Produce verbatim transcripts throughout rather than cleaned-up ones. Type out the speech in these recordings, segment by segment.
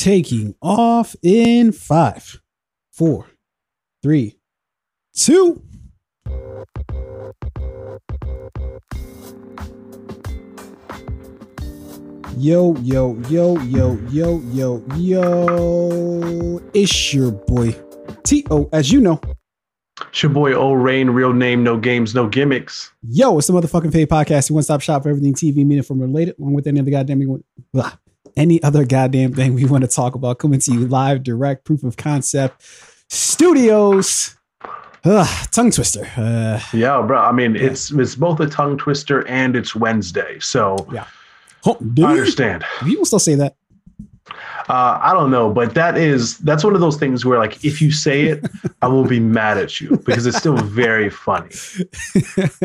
taking off in five, four, three, two. Yo, yo, yo, yo, yo, yo, yo. It's your boy T O, as you know. It's your boy O'Rain, real name, no games, no gimmicks. Yo, it's the motherfucking Fade podcast, your one-stop shop for everything T V, media from related, along with any other goddamn blah, any other goddamn thing we want to talk about. Coming to you live, direct, Proof of Concept Studios. Ugh, tongue twister. Uh, yeah, bro. I mean, yeah. it's it's both a tongue twister and it's Wednesday, so yeah. Oh, do I understand. You will still say that. Uh, I don't know, but that is that's one of those things where, like, if you say it, I will be mad at you because it's still very funny.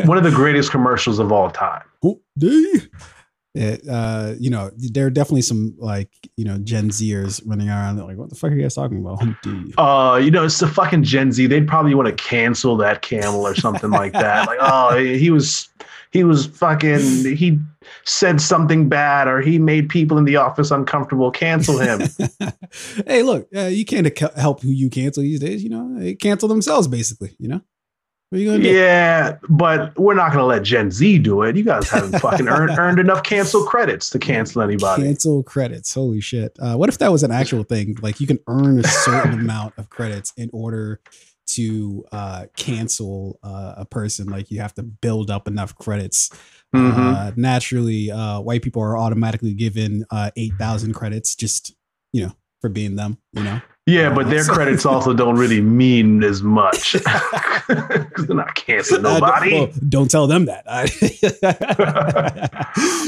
One of the greatest commercials of all time. Oh, it, uh, you know, there are definitely some, like, you know, Gen Zers running around. They're like, what the fuck are you guys talking about? Humpty. Uh, you know, it's the fucking Gen Z. They'd probably want to cancel that camel or something like that. Like, oh, he was he was fucking he. said something bad, or he made people in the office uncomfortable. Cancel him. Hey, look, uh, you can't ac- help who you cancel these days. You know, they cancel themselves, basically. You know, what are you going to do? Yeah, but we're not going to let Gen Z do it. You guys haven't fucking earned, earned enough cancel credits to cancel anybody. Cancel credits. Holy shit. Uh, what if that was an actual thing? Like, you can earn a certain amount of credits in order to uh, cancel uh, a person. Like, you have to build up enough credits. Mm-hmm. Uh, naturally, uh, white people are automatically given uh, eight thousand credits just, you know, for being them, you know? Yeah, but their credits also don't really mean as much. Because they're not canceling nobody. Don't, well, don't tell them that.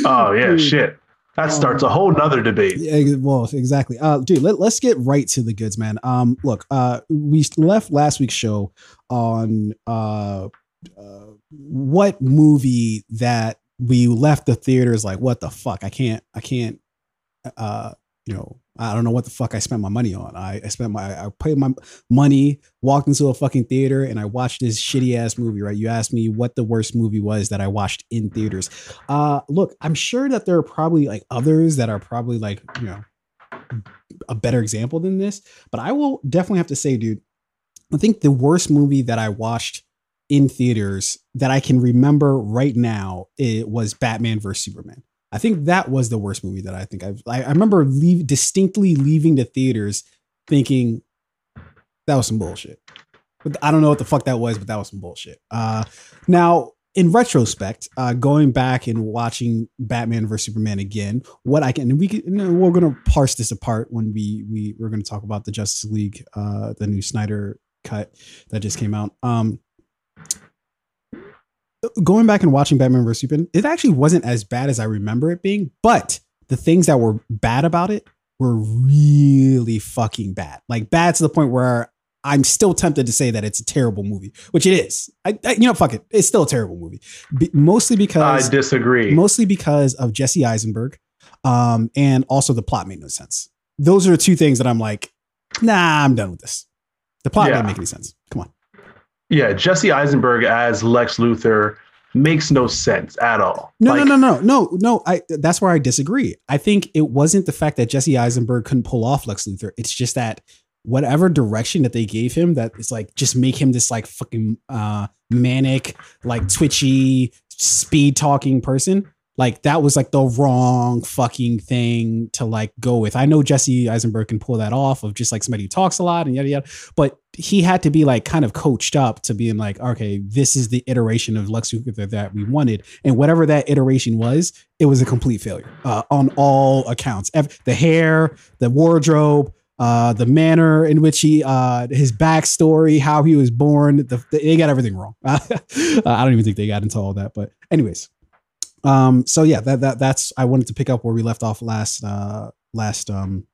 Oh, yeah, shit. That starts a whole nother debate. Yeah, well, exactly. Uh, dude, let, let's get right to the goods, man. Um, look, uh, we left last week's show on uh, uh, what movie that we left the theaters like, what the fuck? I can't, I can't, uh, you know, I don't know what the fuck I spent my money on. I, I spent my, I paid my money, walked into a fucking theater, and I watched this shitty ass movie, right? You asked me what the worst movie was that I watched in theaters. Uh, look, I'm sure that there are probably like others that are probably like, you know, a better example than this, but I will definitely have to say, dude, I think the worst movie that I watched in theaters that I can remember right now, it was Batman versus Superman. I think that was the worst movie that I think I've, I, I remember leave, distinctly leaving the theaters thinking that was some bullshit, but I don't know what the fuck that was, but that was some bullshit. Uh, now in retrospect, uh, going back and watching Batman versus Superman again, what I can, and we can, and we're going to parse this apart when we, we we're going to talk about the Justice League, uh, the new Snyder cut that just came out. Um, Going back and watching Batman versus Superman, it actually wasn't as bad as I remember it being, but the things that were bad about it were really fucking bad. Like, bad to the point where I'm still tempted to say that it's a terrible movie, which it is. I, I, you know, fuck it. It's still a terrible movie. Be- mostly because I disagree. Mostly because of Jesse Eisenberg, um, and also the plot made no sense. Those are two things that I'm like, nah, I'm done with this. The plot yeah. didn't make any sense. Come on. Yeah, Jesse Eisenberg as Lex Luthor makes no sense at all. No, like, no, no, no, no, no. I that's where I disagree. I think it wasn't the fact that Jesse Eisenberg couldn't pull off Lex Luthor. It's just that whatever direction that they gave him, that it's like just make him this like fucking uh, manic, like twitchy, speed talking person. Like that was like the wrong fucking thing to like go with. I know Jesse Eisenberg can pull that off of just like somebody who talks a lot and yada, yada, but he had to be like kind of coached up to being like, okay, this is the iteration of Lex Luthor that we wanted. And whatever that iteration was, it was a complete failure uh, on all accounts. The hair, the wardrobe, uh, the manner in which he, uh, his backstory, how he was born, the, they got everything wrong. I don't even think they got into all that, but anyways. Um, so yeah, that, that, that's, I wanted to pick up where we left off last, uh, last, um,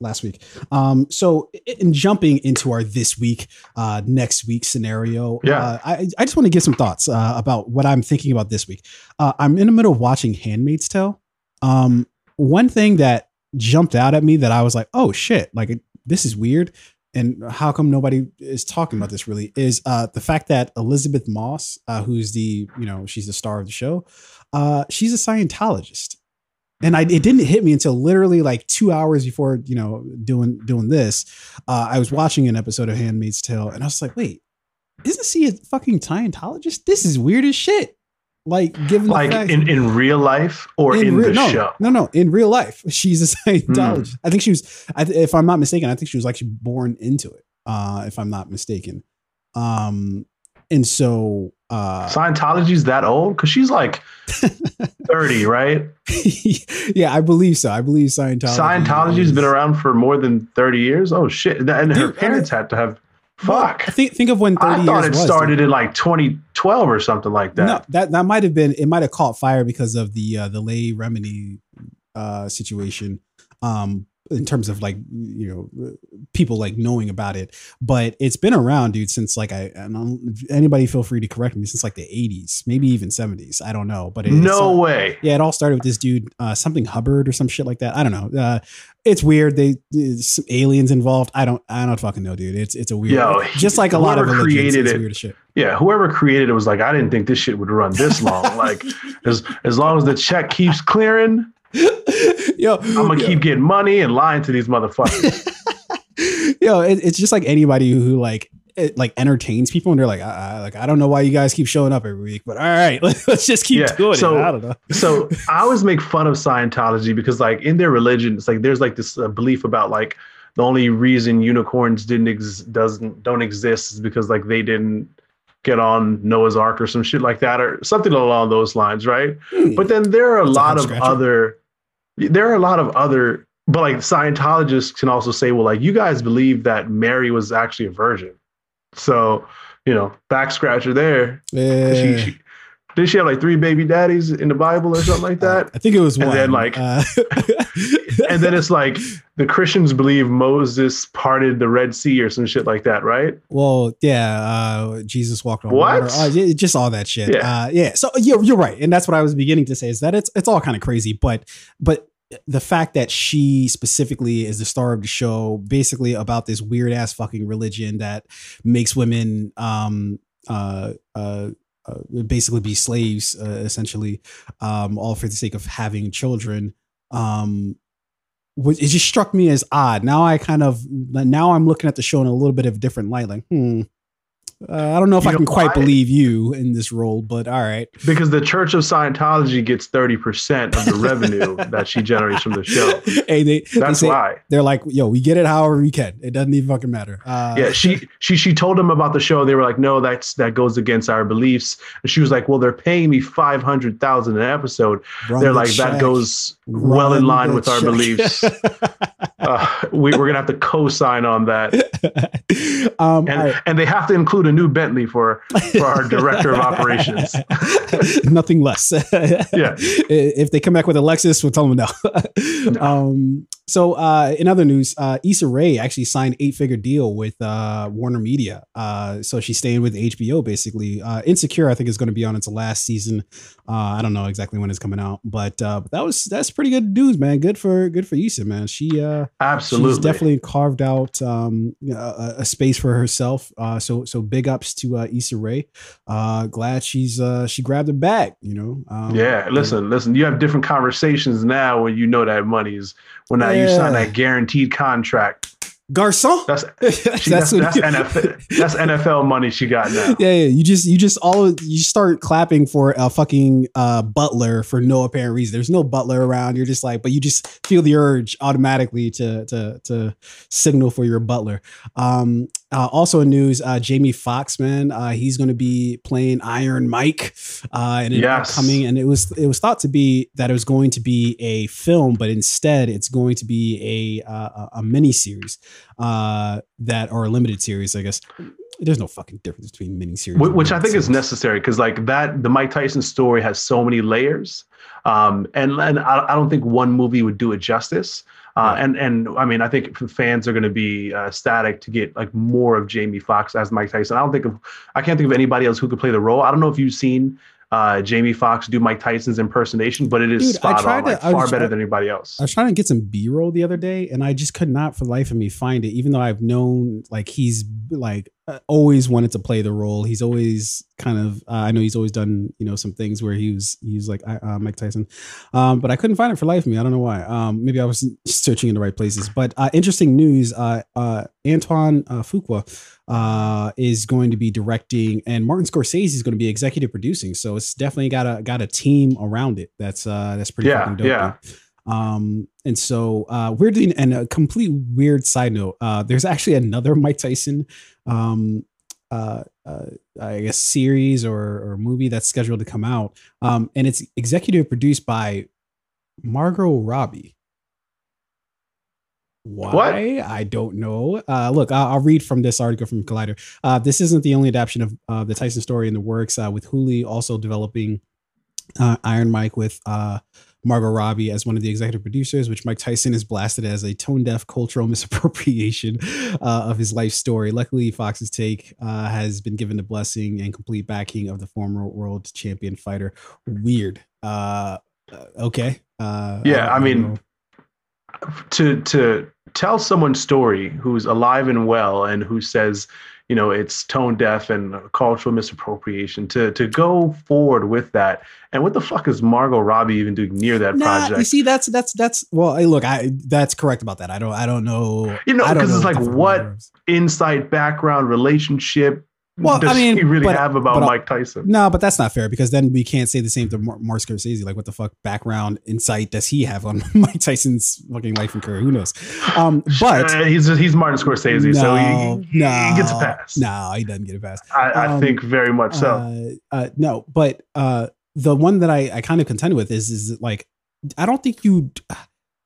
last week. Um, so in jumping into our, this week, uh, next week scenario, yeah. uh, I, I just want to give some thoughts, uh, about what I'm thinking about this week. Uh, I'm in the middle of watching Handmaid's Tale. Um, one thing that jumped out at me that I was like, oh shit, like this is weird. And how come nobody is talking about this really is, uh, the fact that Elizabeth Moss, uh, who's the, you know, she's the star of the show. Uh, she's a Scientologist. And I, it didn't hit me until literally like two hours before, you know, doing doing this. Uh, I was watching an episode of Handmaid's Tale, and I was like, wait, isn't she a fucking Scientologist? This is weird as shit. Like, given like the fact, in, in real life or in, in re- the no, show? No, no, in real life, she's a Scientologist. Mm. I think she was, I th- if I'm not mistaken, I think she was actually born into it. Uh, if I'm not mistaken. Um, and so uh, Scientology's that old? Because she's like thirty, right? Yeah, I believe so. I believe Scientology. Scientology's is. Been around for more than thirty years. Oh shit! And her Dude, parents I mean, had to have. Fuck. Well, think think of when thirty I thought years it was, started dude. in like twenty twelve or something like that. No, that that might have been. It might have caught fire because of the uh, the Leigh Remini uh, situation. Um, in terms of like, you know, people like knowing about it, but it's been around, dude, since like I, and I'm, anybody feel free to correct me, since like the eighties, maybe even seventies. I don't know, but it, no it's, way. Yeah. It all started with this dude, uh, something Hubbard or some shit like that. I don't know. Uh, it's weird. They it's aliens involved. I don't, I don't fucking know, dude. It's, it's a weird, Yo, just like a lot of religions, it's weird as shit. Yeah. Whoever created it was like, I didn't think this shit would run this long. Like as, as long as the check keeps clearing, yo, I'm gonna yo. keep getting money and lying to these motherfuckers. Yo, it, it's just like anybody who like it, like entertains people, and they're like, I, I, like, I don't know why you guys keep showing up every week, but all right, let's just keep yeah. doing so, it. I don't know. So I always make fun of Scientology because, like, in their religion, it's like there's like this uh, belief about like the only reason unicorns didn't ex- doesn't don't exist is because like they didn't get on Noah's Ark or some shit like that or something along those lines, right? Hmm. But then there are a That's lot a of other. There are a lot of other, but like Scientologists can also say, well, like you guys believe that Mary was actually a virgin. So, you know, back scratcher there. Yeah. She, she, did she have like three baby daddies in the Bible or something like that? Uh, I think it was one. And then like, uh. and then it's like the Christians believe Moses parted the Red Sea or some shit like that, right? Well, yeah, uh, Jesus walked on what? water. Uh, just all that shit. Yeah. Uh, yeah. So yeah, you're right, and that's what I was beginning to say is that it's it's all kind of crazy, but but. the fact that she specifically is the star of the show, basically about this weird ass fucking religion that makes women, um, uh, uh, uh basically be slaves, uh, essentially, um, all for the sake of having children. Um, it just struck me as odd. Now I kind of, now I'm looking at the show in a little bit of a different light. Like, Hmm, uh, I don't know if you I can quite believe you in this role, but all right. Because the Church of Scientology gets thirty percent of the revenue that she generates from the show. Hey, they, That's they say, why. They're like, yo, we get it however we can. It doesn't even fucking matter. Uh, yeah, she she she told them about the show. They were like, no, that's that goes against our beliefs. And she was like, well, they're paying me five hundred thousand dollars an episode. Run they're like, check. that goes Run well in line with check. our beliefs. uh, we, we're going to have to co-sign on that. um, and, right. and they have to include a new Bentley for for our director of operations. Nothing less. Yeah. If they come back with a Lexus, we'll tell them no. no. Um, so uh, in other news, uh, Issa Rae actually signed an eight-figure deal with uh, Warner Media. Uh, so she's staying with H B O, basically. Uh, Insecure, I think, is going to be on its last season. Uh, I don't know exactly when it's coming out, but uh, that was that's pretty good news, man. Good for good for Issa, man. She uh, absolutely she's definitely carved out um, a, a space for herself. Uh, so so big ups to uh, Issa Rae. Uh, glad she's uh, she grabbed her bag. You know. Um, yeah. Listen, listen. You have different conversations now when you know that money is when that. Yeah. You sign that guaranteed contract. Garçon. That's she, that's, that's, that's, N F L, that's N F L money she got now. Yeah, yeah. You just you just all you start clapping for a fucking uh, butler for no apparent reason. There's no butler around. You're just like, but you just feel the urge automatically to to to signal for your butler. Um, uh, also in news, uh, Jamie Foxx, man, uh, he's going to be playing Iron Mike, uh, and yes. coming. And it was it was thought to be that it was going to be a film, but instead it's going to be a uh, a mini series. Uh, that are a limited series, I guess. There's no fucking difference between miniseries. Which, which I think series. is necessary because, like that, the Mike Tyson story has so many layers, um, and and I, I don't think one movie would do it justice. Uh, yeah. And and I mean, I think fans are going to be uh, ecstatic to get like more of Jamie Foxx as Mike Tyson. I don't think of, I can't think of anybody else who could play the role. I don't know if you've seen. Uh, Jamie Foxx do Mike Tyson's impersonation, but it is Dude, spot on, like, to, far better trying, than anybody else. I was trying to get some B-roll the other day, and I just could not for the life of me find it, even though I've known like he's like always wanted to play the role. He's always kind of, uh, I know he's always done, you know, some things where he was, he was like uh, Mike Tyson, um, but I couldn't find it for life of me. I don't know why. Um, maybe I was searching in the right places, but uh, interesting news. Uh, uh, Antoine uh, Fuqua uh, is going to be directing, and Martin Scorsese is going to be executive producing. So it's definitely got a, got a team around it. That's uh, that's pretty yeah, fucking dope. Yeah. Right? Um, and so, uh, we're doing, and a complete weird side note, uh, there's actually another Mike Tyson, um, uh, uh I guess series or, or movie that's scheduled to come out. Um, and it's executive produced by Margot Robbie. Why? What? I don't know. Uh, look, I'll, I'll read from this article from Collider. Uh, this isn't the only adaptation of, uh, the Tyson story in the works, uh, with Hulu also developing, uh, Iron Mike with, uh, Margot Robbie as one of the executive producers, which Mike Tyson is blasted as a tone-deaf cultural misappropriation uh, of his life story. Luckily, Fox's take uh, has been given the blessing and complete backing of the former world champion fighter. Weird. Uh, okay. Uh, yeah, I, I mean, to to tell someone's story who's alive and well and who says, you know, it's tone deaf and cultural misappropriation to to go forward with that. And what the fuck is Margot Robbie even doing near that nah, project? You see, that's that's that's well, hey, look, I that's correct about that. I don't I don't know. You know, because it's like what matters. Inside background relationship. Well, does I mean, he really but, have about but, Mike Tyson? No, but that's not fair because then we can't say the same to Martin Mar- Scorsese. Like, what the fuck background insight does he have on Mike Tyson's fucking life and career? Who knows? Um, but uh, he's he's Martin Scorsese, no, so he, no, he gets a pass. No, he doesn't get a pass. I, I um, think very much so. Uh, uh, no, but uh, the one that I, I kind of contend with is is like I don't think you.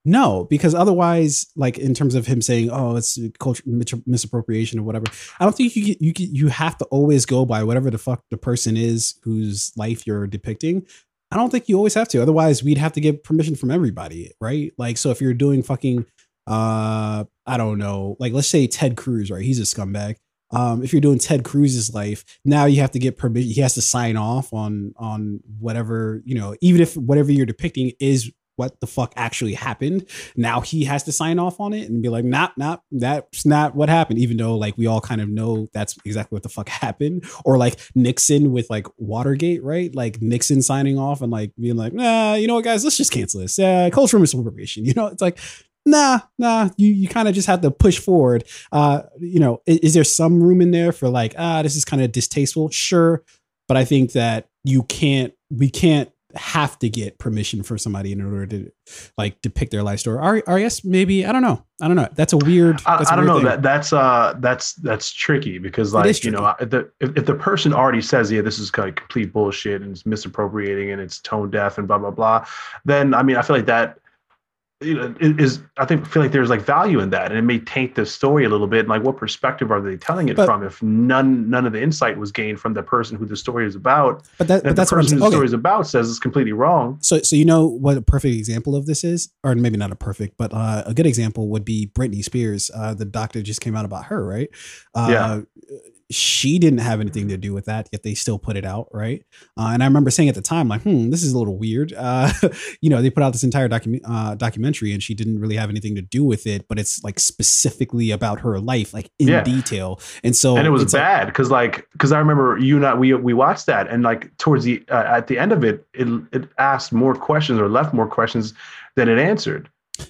No, because otherwise, like in terms of him saying, "Oh, it's cultural misappropriation" or whatever, I don't think you you you have to always go by whatever the fuck the person is whose life you're depicting. I don't think you always have to. Otherwise, we'd have to get permission from everybody, right? Like, so if you're doing fucking, uh, I don't know, like let's say Ted Cruz, right? He's a scumbag. Um, if you're doing Ted Cruz's life, now you have to get permission. He has to sign off on on whatever, you know, even if whatever you're depicting is what the fuck actually happened. Now he has to sign off on it and be like, nah, nah, that's not what happened. Even though like we all kind of know that's exactly what the fuck happened. Or like Nixon with like Watergate, right? Like Nixon signing off and like being like, nah, you know what guys, let's just cancel this. Uh, cultural misappropriation. You know, it's like, nah, nah, you, you kind of just have to push forward. Uh, you know, is, is there some room in there for like, ah, this is kind of distasteful? Sure. But I think that you can't, we can't, have to get permission for somebody in order to like depict their life story. Or, or yes, maybe, I don't know. I don't know. That's a weird, that's I, I don't weird know thing. that that's, uh, that's, that's tricky because like, tricky. you know, if the, if, if the person already says, yeah, this is kind of complete bullshit and it's misappropriating and it's tone deaf and blah, blah, blah. Then, I mean, I feel like that, you know, is I think feel like there's like value in that, and it may taint the story a little bit. And like, what perspective are they telling it but, from? If none none of the insight was gained from the person who the story is about, but, that, but that's the person what I'm, who the okay. story is about says it's completely wrong. So, so you know what a perfect example of this is, or maybe not a perfect, but uh, a good example would be Britney Spears. Uh, the documentary just came out about her, right? Uh, yeah. She didn't have anything to do with that, yet they still put it out, right? Uh, and I remember saying at the time, like, hmm, this is a little weird. Uh, you know, they put out this entire docu- uh, documentary and she didn't really have anything to do with it, but it's like specifically about her life, like in yeah. detail. And so, and it was bad because, like, because like, I remember you and I, we we watched that, and like towards the uh, at the end of it, it it asked more questions or left more questions than it answered.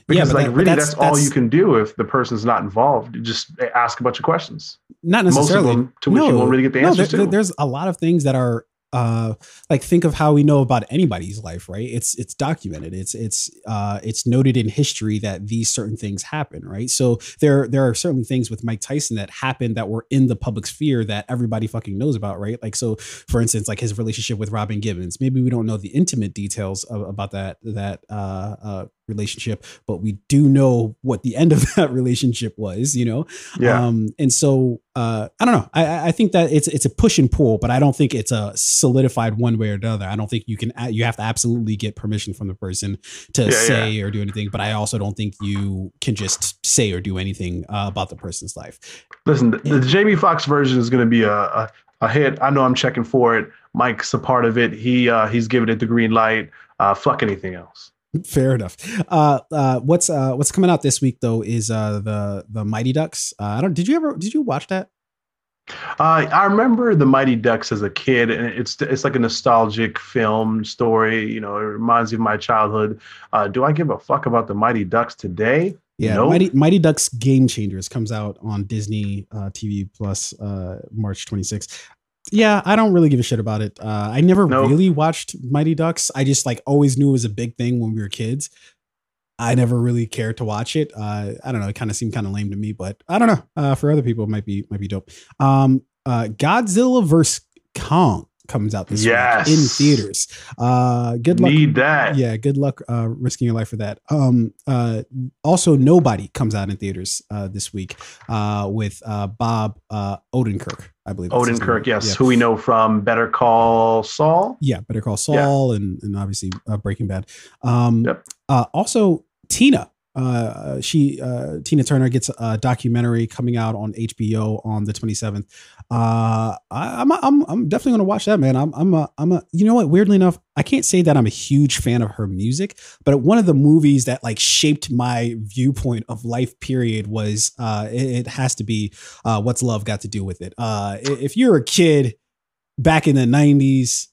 Because yeah, like that, really, that's, that's all that's, you can do if the person's not involved. You just ask a bunch of questions. Not necessarily. Most of them to which no, you won't really get the no, answers there, to. There's a lot of things that are uh, like think of how we know about anybody's life, right? It's it's documented. It's it's uh, it's noted in history that these certain things happen, right? So there there are certainly things with Mike Tyson that happened that were in the public sphere that everybody fucking knows about, right? Like so, for instance, like his relationship with Robin Givens. Maybe we don't know the intimate details of, about that that. Uh, uh, relationship, but we do know what the end of that relationship was, you know? Yeah. Um, and so, uh, I don't know. I, I think that it's, it's a push and pull, but I don't think it's a solidified one way or the other. I don't think you can, you have to absolutely get permission from the person to yeah, say yeah. or do anything, but I also don't think you can just say or do anything uh, about the person's life. Listen, the, the Jamie Foxx version is going to be a, a, a hit. I know I'm checking for it. Mike's a part of it. He, uh, he's giving it the green light. Uh, fuck anything else. Fair enough. Uh, uh, what's uh, what's coming out this week though is uh, the the Mighty Ducks. Uh, I don't. Did you ever? Did you watch that? Uh, I remember The Mighty Ducks as a kid, and it's it's like a nostalgic film story. You know, it reminds me of my childhood. Uh, do I give a fuck about The Mighty Ducks today? Yeah, nope. Mighty, Mighty Ducks Game Changers comes out on Disney uh, T V Plus uh, March twenty-sixth. Yeah, I don't really give a shit about it. Uh, I never nope. really watched Mighty Ducks. I just like always knew it was a big thing when we were kids. I never really cared to watch it. Uh, I don't know. It kind of seemed kind of lame to me, but I don't know. Uh, for other people, it might be might be dope. Um, uh, Godzilla versus Kong comes out this yes. week in theaters. Uh, good luck. Need that. Yeah, good luck uh, risking your life for that. Um, uh, also, Nobody comes out in theaters uh, this week uh, with uh, Bob uh, Odenkirk, I believe. Odenkirk, yes, yeah. Who we know from Better Call Saul. Yeah, Better Call Saul yeah. and and obviously uh, Breaking Bad. Um, yep. uh, also, Tina, uh, she uh, Tina Turner gets a documentary coming out on H B O on the twenty-seventh. Uh, I, I'm I'm I'm definitely gonna watch that, man. I'm I'm a, I'm a you know what? Weirdly enough, I can't say that I'm a huge fan of her music, but one of the movies that like shaped my viewpoint of life period was uh, it, it has to be uh, What's Love Got to Do with It. Uh, if you're a kid back in the nineties.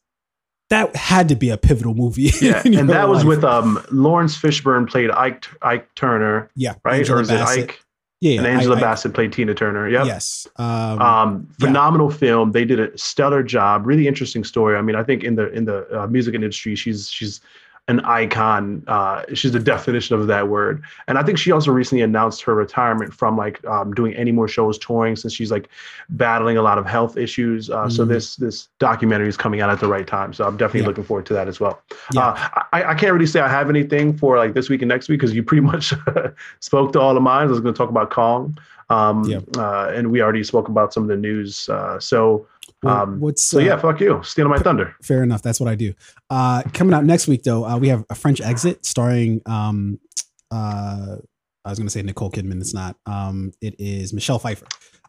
That had to be a pivotal movie. Yeah, and that life. was with um, Lawrence Fishburne played Ike Ike Turner. Yeah, right. Angela or is Bassett. it Ike? Yeah, yeah. And Angela I, I, Bassett played Tina Turner. Yep. Yes. Um, um, phenomenal yeah. film. They did a stellar job. Really interesting story. I mean, I think in the in the uh, music industry, she's she's an icon. Uh, she's the definition of that word. And I think she also recently announced her retirement from like um, doing any more shows, touring, since she's like battling a lot of health issues. Uh, mm-hmm. So this this documentary is coming out at the right time. So I'm definitely yeah. looking forward to that as well. Yeah. Uh, I, I can't really say I have anything for like this week and next week because you pretty much spoke to all of mine. I was going to talk about Kong. Um, yeah. uh, and we already spoke about some of the news. Uh, so Um, What's, so yeah, uh, fuck you, stealing my thunder. Fair enough. That's what I do. Uh, coming out next week, though, uh, we have A French Exit starring. Um, uh, I was going to say Nicole Kidman. It's not. Um, it is Michelle Pfeiffer.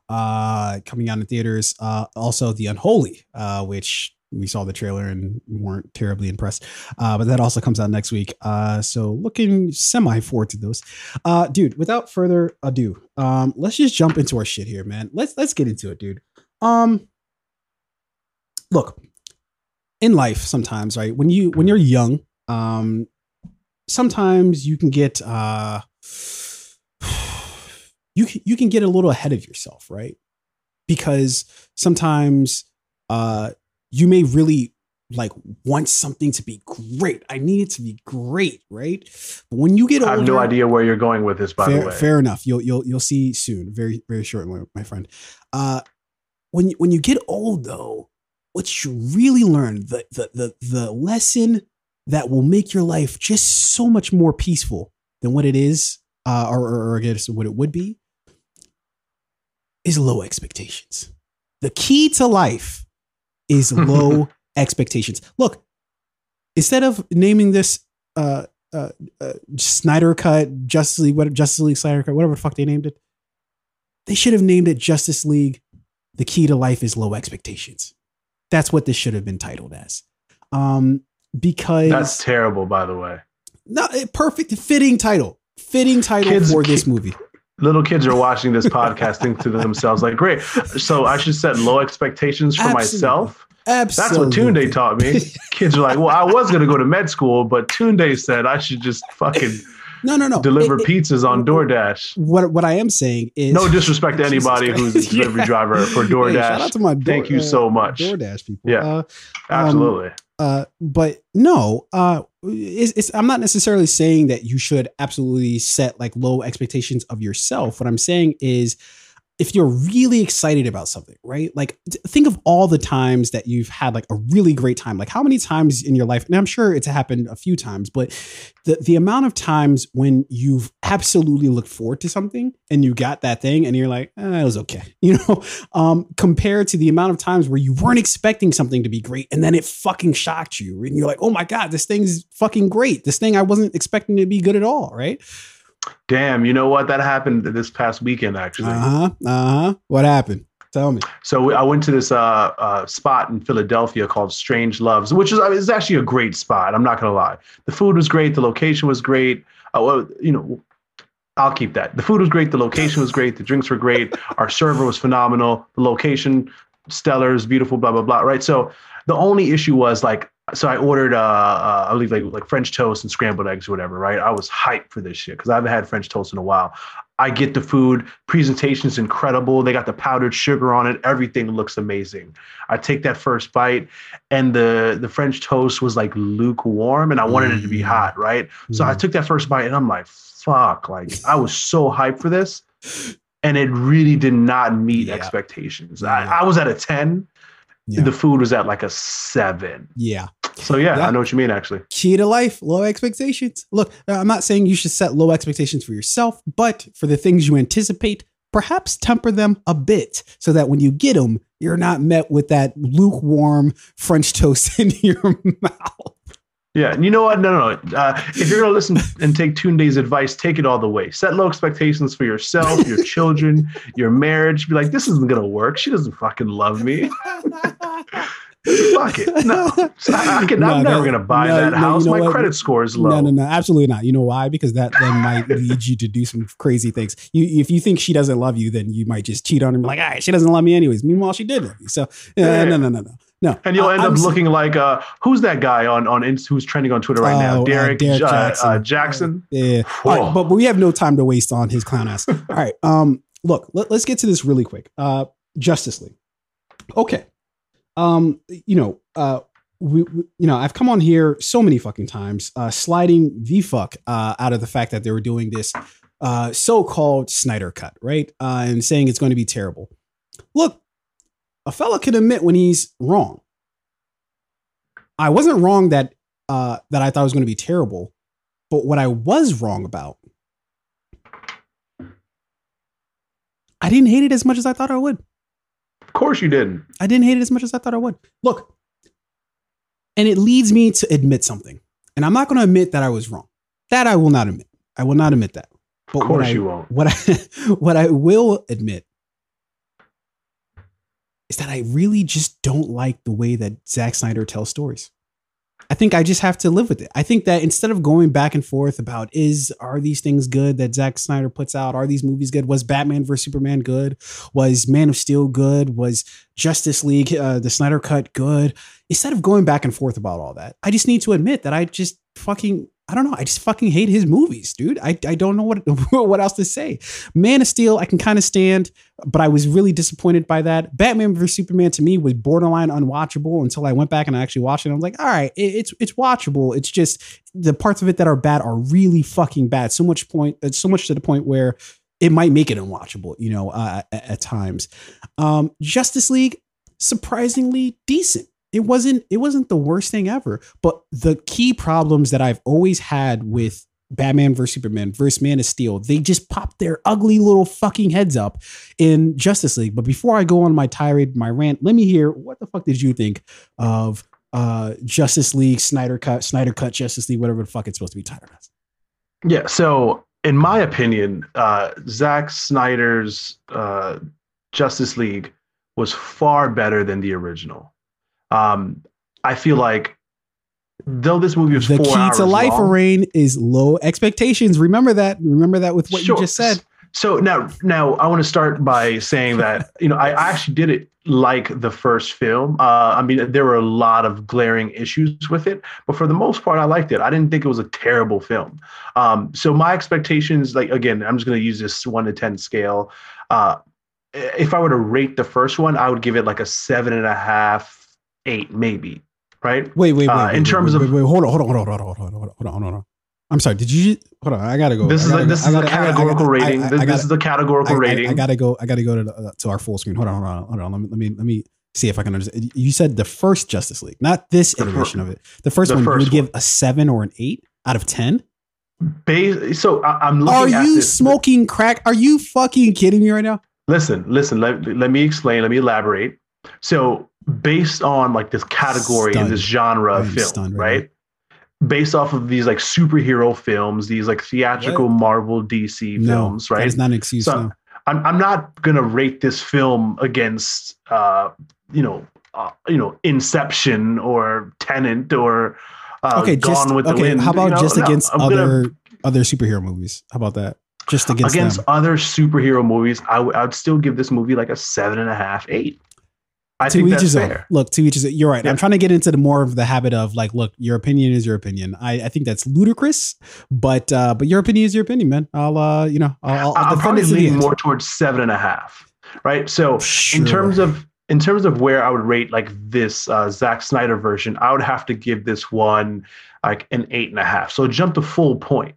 Uh, coming out in theaters. Uh, also, The Unholy, uh, which we saw the trailer and weren't terribly impressed. Uh, but that also comes out next week. Uh, so looking semi forward to those. Uh, dude, without further ado, um, let's just jump into our shit here, man. Let's let's get into it, dude. Um. Look, in life, sometimes, right, when you when you're young, um, sometimes you can get uh, you you can get a little ahead of yourself, right? Because sometimes uh, you may really like want something to be great. I need it to be great, right? But when you get older, I have no idea where you're going with this. By fair, the way, fair enough. You'll you'll you'll see soon, very very shortly, my friend. Uh, when when you get old, though. What you really learn, the, the the the lesson that will make your life just so much more peaceful than what it is, uh, or, or, or I guess what it would be, is low expectations. The key to life is low expectations. Look, instead of naming this uh, uh, uh, Snyder Cut, Justice League, what, Justice League Snyder Cut, whatever the fuck they named it, they should have named it Justice League. The key to life is low expectations. That's what this should have been titled as, um, because that's terrible. By the way, no, perfect fitting title, fitting title kids, for this movie. Little kids are watching this podcast, thinking to themselves like, "Great, so I should set low expectations for Absolutely. myself." Absolutely, that's what Tunde taught me. Kids are like, "Well, I was going to go to med school, but Tunde said I should just fucking." No, no, no. Deliver it, it, pizzas on DoorDash. What what I am saying is no disrespect to anybody who's a delivery yeah. driver for DoorDash. Yeah, shout out to my door, Thank you uh, so much. DoorDash people. Yeah, uh, absolutely. Um, uh, but no, uh, it's, it's, I'm not necessarily saying that you should absolutely set like low expectations of yourself. What I'm saying is if you're really excited about something, right? Like think of all the times that you've had like a really great time. Like how many times in your life, and I'm sure it's happened a few times, but the, the amount of times when you've absolutely looked forward to something and you got that thing and you're like, eh, it was okay. You know, um, compared to the amount of times where you weren't expecting something to be great and then it fucking shocked you. And you're like, oh my God, this thing's fucking great. This thing I wasn't expecting to be good at all. Right. Damn, you know what? That happened this past weekend, actually. Uh-huh, uh-huh. What happened? Tell me. So I went to this uh, uh, spot in Philadelphia called Strange Loves, which is, I mean, it's actually a great spot. I'm not going to lie. The food was great. The location was great. Uh, well, you know, I'll keep that. The food was great. The location was great. The drinks were great. Our server was phenomenal. The location, stellar, is beautiful, blah, blah, blah. Right. So the only issue was like, so I ordered, uh, uh, I believe like, like French toast and scrambled eggs or whatever. Right. I was hyped for this shit because I haven't had French toast in a while. I get the food. Presentation's incredible. They got the powdered sugar on it. Everything looks amazing. I take that first bite, and the, the French toast was like lukewarm, and I wanted mm. it to be hot, right? Mm. So I took that first bite, and I'm like, fuck. Like, I was so hyped for this, and it really did not meet yeah. expectations. I, I was at a ten. Yeah. The food was at like a seven. Yeah. So yeah, yeah, I know what you mean, actually. Key to life, low expectations. Look, I'm not saying you should set low expectations for yourself, but for the things you anticipate, perhaps temper them a bit so that when you get them, you're not met with that lukewarm French toast in your mouth. Yeah. And you know what? No, no, no. Uh, if you're going to listen and take Tunde's advice, take it all the way. Set low expectations for yourself, your children, your marriage. Be like, this isn't going to work. She doesn't fucking love me. Fuck it. No, I can, no I'm never going to buy no, that no, house. You know My what? credit score is low. No, no, no, absolutely not. You know why? Because that then might lead you to do some crazy things. You, if you think she doesn't love you, then you might just cheat on her and be like, all right, she doesn't love me anyways. Meanwhile, she did love you. So yeah, no, no, no, no. No, and you'll end I'm up looking like uh, who's that guy on on who's trending on Twitter right oh, now? Derek, uh, Derek Jackson. Uh, uh, Jackson? Yeah, right, but, but we have no time to waste on his clown ass. All right, um, look, let, let's get to this really quick. Uh, Justice League. Okay, um, you know, uh, we, we, you know, I've come on here so many fucking times, uh, sliding the fuck uh, out of the fact that they were doing this uh, so-called Snyder Cut, right? Uh, and saying it's going to be terrible. Look. A fella can admit when he's wrong. I wasn't wrong that uh, that I thought was going to be terrible, but what I was wrong about, I didn't hate it as much as I thought I would. Of course you didn't. I didn't hate it as much as I thought I would. Look, and it leads me to admit something, and I'm not going to admit that I was wrong. That I will not admit. I will not admit that. But of course you won't. What I what I will admit. Is that I really just don't like the way that Zack Snyder tells stories. I think I just have to live with it. I think that instead of going back and forth about is, are these things good that Zack Snyder puts out? Are these movies good? Was Batman versus Superman good? Was Man of Steel good? Was Justice League, uh, the Snyder Cut good? Instead of going back and forth about all that, I just need to admit that I just fucking, I don't know. I just fucking hate his movies, dude. I, I don't know what what else to say. Man of Steel, I can kind of stand, but I was really disappointed by that. Batman versus Superman to me was borderline unwatchable until I went back and I actually watched it. I was like, all right, it, it's it's watchable. It's just the parts of it that are bad are really fucking bad. So much point, so much to the point where it might make it unwatchable, you know, uh, at, at times. Um, Justice League, surprisingly decent. It wasn't it wasn't the worst thing ever, but the key problems that I've always had with Batman versus Superman versus Man of Steel, they just popped their ugly little fucking heads up in Justice League. But before I go on my tirade, my rant, let me hear what the fuck did you think of uh, Justice League, Snyder Cut, Snyder Cut, Justice League, whatever the fuck it's supposed to be titled as. Yeah, so in my opinion, uh, Zack Snyder's uh, Justice League was far better than the original. Um, I feel like though this movie is the four hours long, the key to life, O'Rain, is low expectations. Remember that. Remember that with what sure. you just said. So now, now I want to start by saying that, you know, I, I actually did it like the first film. Uh, I mean, there were a lot of glaring issues with it, but for the most part, I liked it. I didn't think it was a terrible film. Um, so my expectations, like, again, I'm just going to use this one to ten scale. Uh, if I were to rate the first one, I would give it like a seven and a half, eight, maybe, right? Wait, wait, wait. Uh, wait in terms wait, wait, of wait, wait, hold on, hold on, hold on, hold on, hold on, hold on, hold on. I'm sorry. Did you? Hold on. I gotta go. This is a, this is a categorical rating. This is a categorical rating. I gotta go. I gotta go to the, to our full screen. Hold on, hold on, hold on. Let me let me let me see if I can understand. You said the first Justice League, not this iteration of it. The first one, you would give a seven or an eight out of ten. Base. So I, I'm looking. Are you smoking crack? Are you fucking kidding me right now? Listen, listen. Let let me explain. Let me elaborate. So. Based on like this category stunned. and this genre of film, stunned, right? right? Based off of these like superhero films, these like theatrical what? Marvel D C no, films, right? It's not an excuse. So no. I'm I'm not gonna rate this film against uh you know uh, you know Inception or Tenet or uh, okay, Gone just, with okay, the Wind. How about you know? just against no, other gonna, other superhero movies? How about that? just against against them. Other superhero movies, I would I would still give this movie like a seven and a half, eight. I to think each that's fair. Look, to each is you're right. Yeah. I'm trying to get into the more of the habit of like, look, your opinion is your opinion. I, I think that's ludicrous, but uh, but your opinion is your opinion, man. I'll uh, you know, I'll, I'll, I'll probably lean more towards seven and a half, right? So sure. in terms of in terms of where I would rate like this uh, Zack Snyder version, I would have to give this one like an eight and a half. So jump to full point.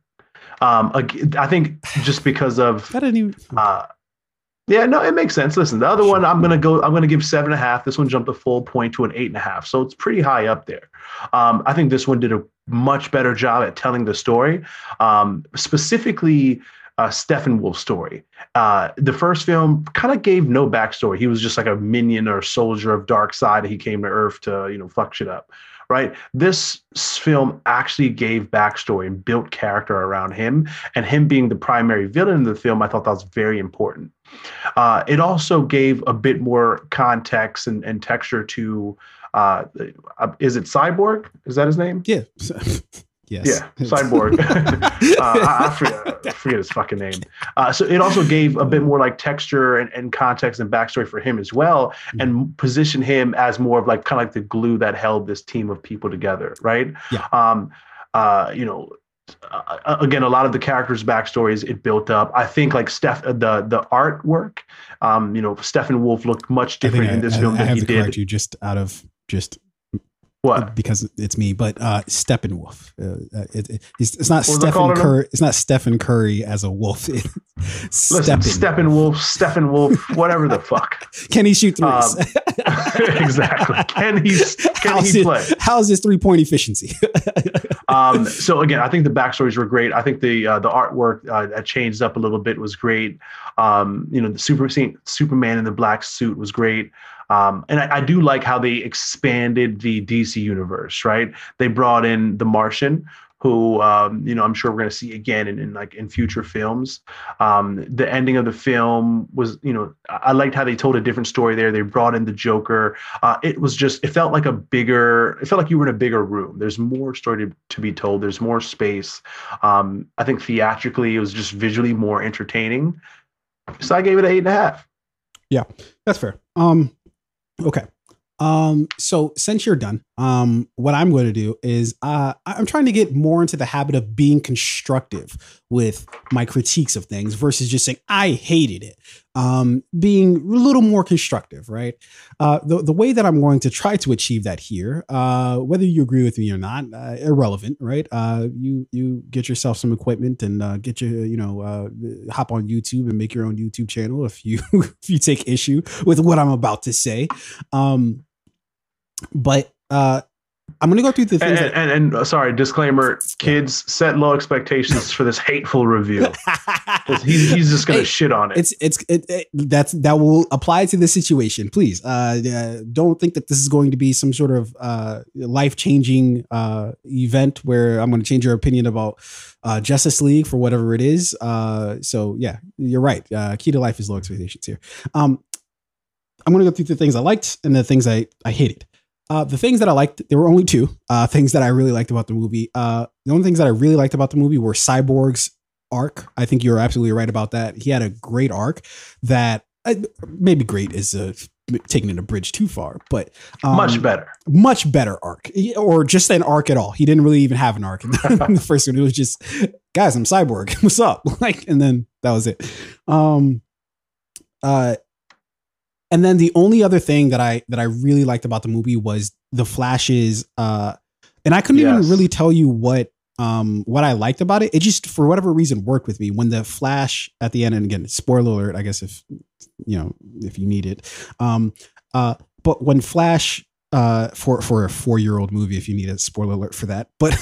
Um, I think just because of that didn't even. Uh, Yeah, no, it makes sense. Listen, the other one, I'm gonna go. I'm gonna give seven and a half. This one jumped a full point to an eight and a half, so it's pretty high up there. Um, I think this one did a much better job at telling the story, um, specifically uh, Steppenwolf's story. Uh, the first film kind of gave no backstory. He was just like a minion or soldier of Darkseid. He came to Earth to you know fuck shit up, right? This film actually gave backstory and built character around him, and him being the primary villain in the film, I thought that was very important. Uh, it also gave a bit more context and, and texture to, uh, is it Cyborg? Is that his name? Yeah. Yes. Yeah. Cyborg. uh, I, I, forget, I forget his fucking name. Uh, so it also gave a bit more like texture and, and context and backstory for him as well, mm-hmm. and position him as more of like kind of like the glue that held this team of people together. Right. Yeah. Um, uh, you know, Uh, again, a lot of the characters' backstories it built up. I think like Steph, the the artwork, um, you know, Steppenwolf looked much different I in this I, film I, I than have he to did. Correct you just out of just what because it's me, but uh, Steppenwolf. Uh, it, it, it's, it's not What's Stephen Curry. Him? It's not Stephen Curry as a wolf. Listen, Steppenwolf, Steppenwolf, whatever the fuck. Can he shoot threes? Um, exactly. Can he? Can how's he play? His, how's his three point efficiency? Um, so again, I think the backstories were great. I think the uh, the artwork uh, that changed up a little bit was great. Um, you know, the super scene, Superman in the black suit was great. Um, and I, I do like how they expanded the D C universe. Right? They brought in the Martian, who um, you know I'm sure we're going to see again in, in like in future films. Um, the ending of the film was, you know, I liked how they told a different story there. They brought in the Joker. Uh, it was just, it felt like a bigger, it felt like you were in a bigger room. There's more story to, to be told. There's more space. Um, I think theatrically it was just visually more entertaining. So I gave it an eight and a half. Yeah, that's fair. Um, okay. Um, so since you're done, um, what I'm going to do is, uh, I'm trying to get more into the habit of being constructive with my critiques of things versus just saying, I hated it. Um, being a little more constructive, right? Uh, the, the way that I'm going to try to achieve that here, uh, whether you agree with me or not, uh, irrelevant, right? Uh, you, you get yourself some equipment and, uh, get your, you know, uh, hop on YouTube and make your own YouTube channel. If you, if you take issue with what I'm about to say, um, But uh, I'm going to go through the things. And, that- and, and uh, sorry, disclaimer, kids, set low expectations for this hateful review. He's, he's just going to hey, shit on it. It's it's it, it, that's that will apply to this situation. Please uh, uh, don't think that this is going to be some sort of uh, life changing uh, event where I'm going to change your opinion about uh, Justice League for whatever it is. Uh, so, yeah, you're right. Uh, key to life is low expectations here. Um, I'm going to go through the things I liked and the things I, I hated. Uh, the things that I liked, there were only two uh, things that I really liked about the movie. Uh, the only things that I really liked about the movie were Cyborg's arc. I think you're absolutely right about that. He had a great arc that uh, maybe great is a, taking it a bridge too far, but um, much better, much better arc, or just an arc at all. He didn't really even have an arc in the, in the first one. It was just, guys, I'm Cyborg. What's up? Like, and then that was it. Um, uh, And then the only other thing that I that I really liked about the movie was the Flash's, uh, and I couldn't yes. even really tell you what um, what I liked about it. It just, for whatever reason, worked with me when the Flash at the end. And again, spoiler alert, I guess, if you know, if you need it. Um, uh, but when Flash uh, for for a four year old movie, if you need a spoiler alert for that, but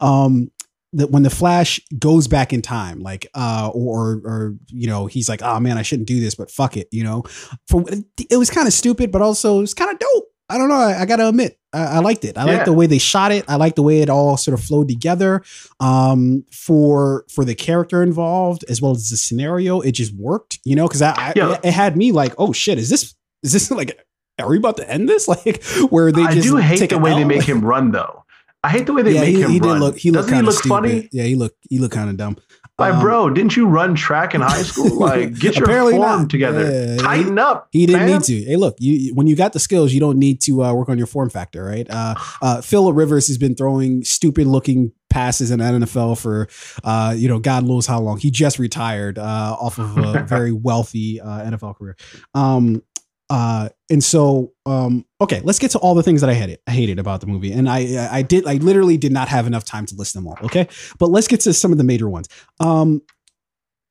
um, that when the Flash goes back in time, like, uh, or, or, you know, he's like, oh man, I shouldn't do this, but fuck it. You know, for it was kind of stupid, but also it's kind of dope. I don't know. I, I gotta admit, I, I liked it. I yeah. liked the way they shot it. I liked the way it all sort of flowed together, um, for, for the character involved as well as the scenario. It just worked, you know, cause I, I yeah. it had me like, oh shit, is this, is this like, are we about to end this? Like where they I just do hate take the way out. They make him run though. I hate the way they yeah, make he, him he run. Look, he Doesn't looked he look stupid. funny? Yeah, he looked he looked kind of dumb. Like, um, bro, didn't you run track in high school? Like, get your form not. together. Yeah, Tighten he, up. He didn't man. need to. Hey, look, you, when you got the skills, you don't need to uh, work on your form factor, right? Uh, uh, Phil Rivers has been throwing stupid looking passes in the N F L for, uh, you know, God knows how long. He just retired uh, off of a very wealthy uh, N F L career. Um, uh, and so, um, okay, let's get to all the things that I hated, I hated about the movie. And I, I did, I literally did not have enough time to list them all. Okay. But let's get to some of the major ones. Um,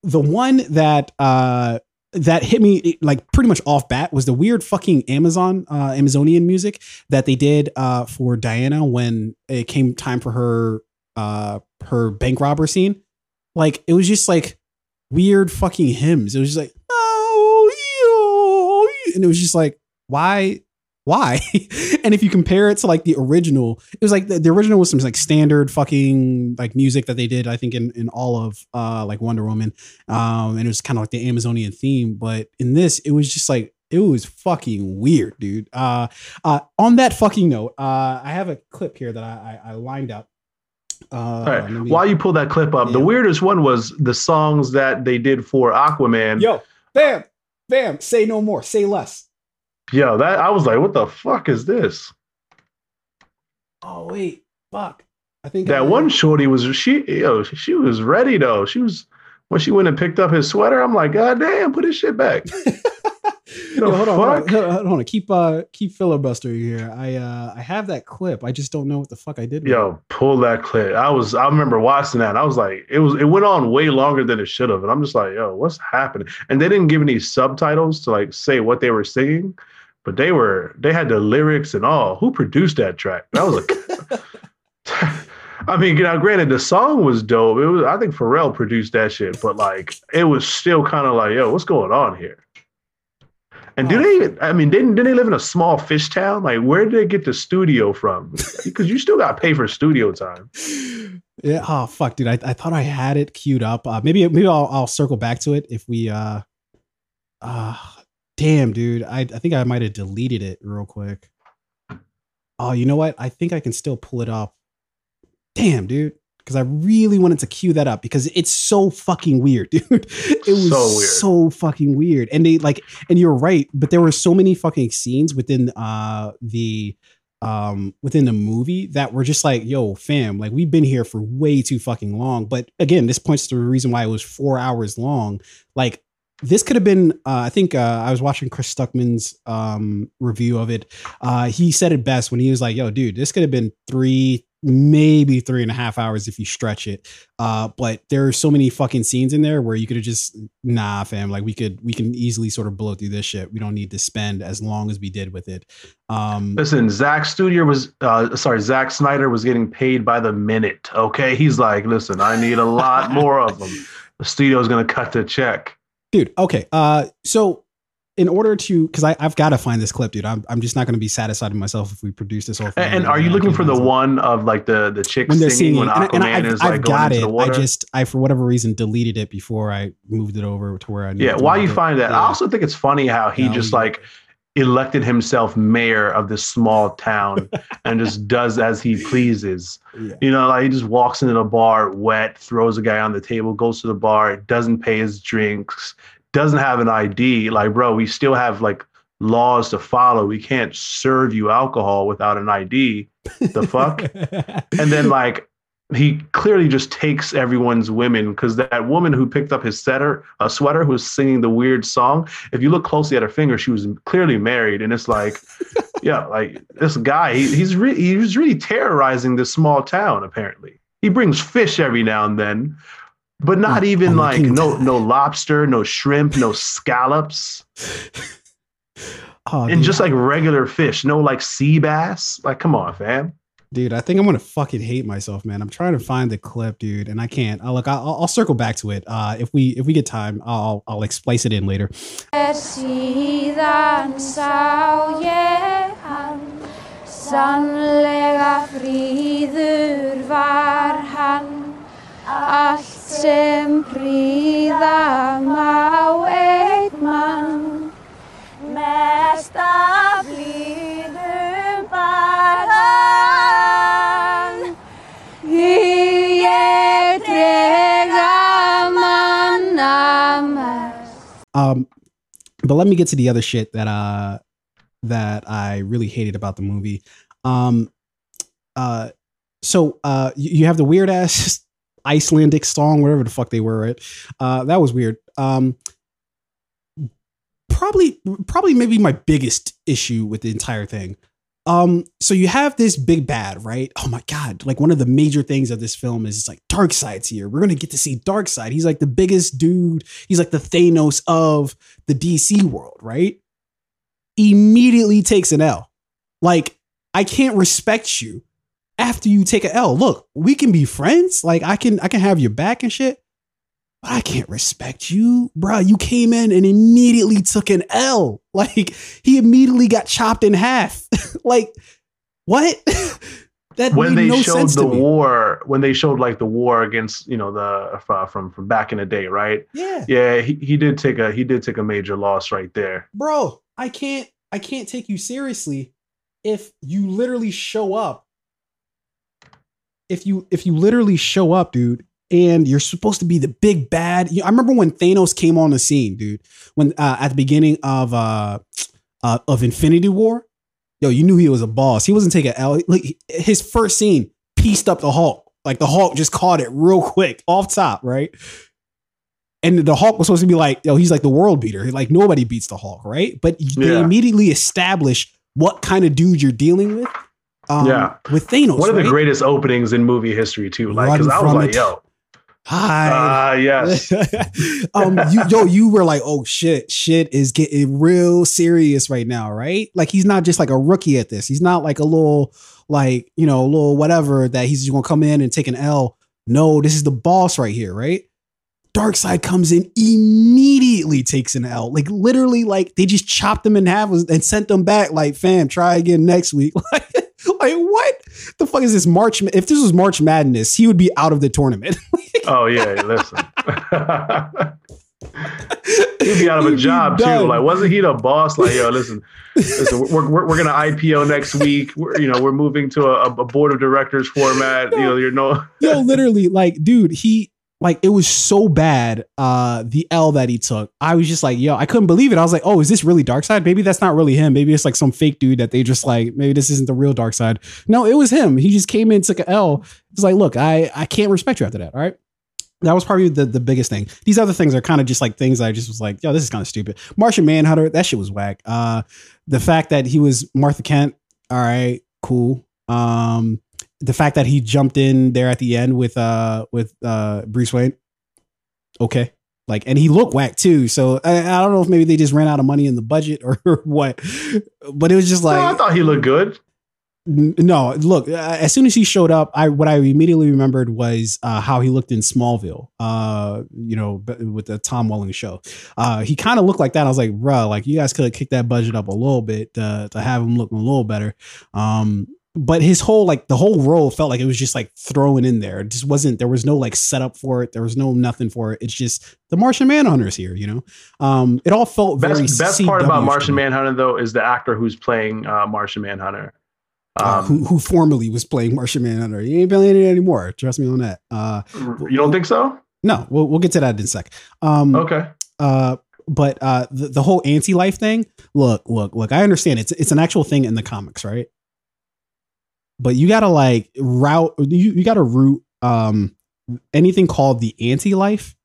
the one that, uh, that hit me like pretty much off bat was the weird fucking Amazon, uh, Amazonian music that they did, uh, for Diana when it came time for her, uh, her bank robber scene. Like, it was just like weird fucking hymns. It was just like, and it was just like, why, why? And if you compare it to like the original, it was like the, the original was some like standard fucking like music that they did, I think in, in all of uh, like Wonder Woman. Um, and it was kind of like the Amazonian theme, but in this, it was just like, it was fucking weird, dude. Uh, uh, on that fucking note, uh, I have a clip here that I, I, I lined up. Uh, all right. Me, While you pull that clip up, yeah. the weirdest one was the songs that they did for Aquaman. Yo, bam. Bam, say no more, say less. Yo, that I was like, what the fuck is this? Oh wait, fuck. I think that I one shorty was she yo, she was ready though. She was when she went and picked up his sweater, I'm like, God damn, put his shit back. yo, hold, on, hold on, hold on, hold on. Keep uh keep filibustering here. I uh I have that clip. I just don't know what the fuck I did. Yo, pull that clip. I was I remember watching that. And I was like, it was it went on way longer than it should have. And I'm just like, yo, what's happening? And they didn't give any subtitles to like say what they were singing, but they were they had the lyrics and all. Who produced that track? That was a I mean, now granted, the song was dope. It was I think Pharrell produced that shit, but like it was still kind of like, yo, what's going on here? And do they, I mean, didn't, didn't they live in a small fish town? Like, where did they get the studio from? Because you still got to pay for studio time. Yeah. Oh, fuck, dude. I, I thought I had it queued up. Uh, maybe maybe I'll, I'll circle back to it if we, uh, uh, damn, dude. I, I think I might have deleted it real quick. Oh, you know what? I think I can still pull it up. Damn, dude. Because I really wanted to cue that up because it's so fucking weird, dude. It was so, weird. so fucking weird. And they like, and you're right, but there were so many fucking scenes within uh, the um, within the movie that were just like, yo, fam, like we've been here for way too fucking long. But again, this points to the reason why it was four hours long. Like this could have been, uh, I think uh, I was watching Chris Stuckman's um, review of it. Uh, he said it best when he was like, yo, dude, this could have been three maybe three and a half hours if you stretch it. Uh, but there are so many fucking scenes in there where you could have just, nah, fam, like we could, we can easily sort of blow through this shit. We don't need to spend as long as we did with it. Um, Listen, Zack Studio was, uh, sorry, Zack Snyder was getting paid by the minute. Okay. He's like, listen, I need a lot more of them. The studio's going to cut the check. Dude. Okay. Uh, so in order to, because I've got to find this clip, dude. I'm I'm just not going to be satisfied with myself if we produce this whole thing. And, and are you looking for the one of like the the chick singing, singing when Aquaman and I, and I, is I've, like I've going got into it. The water? I just I for whatever reason deleted it before I moved it over to where I knew. Yeah, why you find that? Yeah. I also think it's funny how he no, just like elected himself mayor of this small town and just does as he pleases. Yeah. You know, like he just walks into the bar wet, throws a guy on the table, goes to the bar, doesn't pay his drinks. Doesn't have an I D, like, bro, we still have like laws to follow. We can't serve you alcohol without an I D. The fuck? And then like, he clearly just takes everyone's women because that woman who picked up his setter, a sweater, who's singing the weird song. If you look closely at her finger, she was clearly married. And it's like, yeah, like this guy, he, he's re- he was really terrorizing this small town. Apparently he brings fish every now and then. But not even I'm like no no lobster, no shrimp, no scallops. oh, and dude. Just like regular fish, no like sea bass. Like, come on, fam. Dude, I think I'm going to fucking hate myself, man. I'm trying to find the clip, dude, and I can't. I'll, look, I'll, I'll circle back to it. Uh, if we if we get time, I'll I'll like splice it in later. Allt sem príða má einn mann, mest af lífum barðan, því ég trega. But let me get to the other shit that uh that I really hated about the movie. Um, uh, so uh, you have the weird ass Icelandic song, whatever the fuck they were, right? Uh, that was weird. Um, probably, probably, maybe my biggest issue with the entire thing. Um, so you have this big bad, right? Oh my God. Like, one of the major things of this film is it's like Darkseid's here. We're going to get to see Darkseid. He's like the biggest dude. He's like the Thanos of the D C world, right? Immediately takes an L. Like, I can't respect you after you take an L. Look, we can be friends. Like, I can, I can have your back and shit, but I can't respect you, bro. You came in and immediately took an L. Like, he immediately got chopped in half. Like, what? That when made they no showed sense the to me. War, when they showed like the war against, you know, the uh, from from back in the day, right? Yeah, yeah. He he did take a he did take a major loss right there, bro. I can't I can't take you seriously if you literally show up. If you if you literally show up, dude, and you're supposed to be the big bad. I remember when Thanos came on the scene, dude, when uh, at the beginning of uh, uh of Infinity War. Yo, you knew he was a boss. He wasn't taking L. Like, his first scene pieced up the Hulk. Like, the Hulk just caught it real quick off top, right? And the Hulk was supposed to be like, yo, he's like the world beater. Like, nobody beats the Hulk, right? But yeah. They immediately establish what kind of dude you're dealing with. Um, yeah, with Thanos. One of right? the greatest openings in movie history, too. Like, because I was like, it. yo, hi. Uh, yes. um, you, yo, you were like, oh shit, shit is getting real serious right now, right? Like, he's not just like a rookie at this. He's not like a little, like, you know, a little whatever that he's just gonna come in and take an L. No, this is the boss right here, right? Darkseid comes in, immediately takes an L. Like, literally, like, they just chopped them in half and sent them back. Like, fam, try again next week. Like, like, what the fuck is this March? If this was March Madness, he would be out of the tournament. Oh yeah, listen. He'd be out of a He'd job too. Like, wasn't he the boss? Like, yo, listen, listen, we're we're, we're gonna I P O next week. We're, you know, we're moving to a, a board of directors format. No. You know, you're no. Yo, literally, like, dude, he. Like, it was so bad, uh, the L that he took. I was just like, yo, I couldn't believe it. I was like, oh, is this really Darkseid? Maybe that's not really him. Maybe it's like some fake dude that they just like, maybe this isn't the real Darkseid. No, it was him. He just came in, took an L. It's like, look, I, I can't respect you after that. All right. That was probably the, the biggest thing. These other things are kind of just like things I just was like, yo, this is kind of stupid. Martian Manhunter, that shit was whack. Uh, the fact that he was Martha Kent. All right, cool. Um, The fact that he jumped in there at the end with uh with uh Bruce Wayne, okay, like, and he looked whack too. So I, I don't know if maybe they just ran out of money in the budget or, or what, but it was just like, no, I thought he looked good. N- no, look, uh, as soon as he showed up, I what I immediately remembered was uh, how he looked in Smallville, uh, you know, with the Tom Welling show. Uh, he kind of looked like that. I was like, bro, like, you guys could have kicked that budget up a little bit uh, to have him looking a little better. Um, But his whole, like, the whole role felt like it was just like thrown in there. It just wasn't, there was no like setup for it. There was no nothing for it. It's just the Martian Manhunter's here, you know? Um, it all felt best, very best C W part about Martian Manhunter, though, is the actor who's playing uh, Martian Manhunter. Um, uh, who, who formerly was playing Martian Manhunter. He ain't playing it anymore. Trust me on that. Uh, you don't think so? No, we'll, we'll get to that in a sec. Um, okay. Uh, but uh, the, the whole anti-life thing, look, look, look, I understand it's it's an actual thing in the comics, right? But you gotta like route, you, you gotta root um, anything called the anti-life.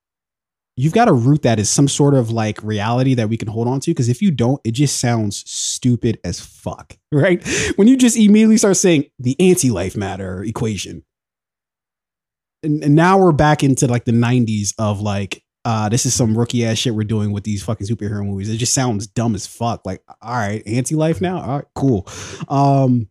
You've got to root that as some sort of like reality that we can hold on to. Cause if you don't, it just sounds stupid as fuck, right? When you just immediately start saying the anti-life matter equation. And, and now we're back into like the nineties of like, uh, this is some rookie ass shit we're doing with these fucking superhero movies. It just sounds dumb as fuck. Like, all right, anti-life now. All right, cool. Um,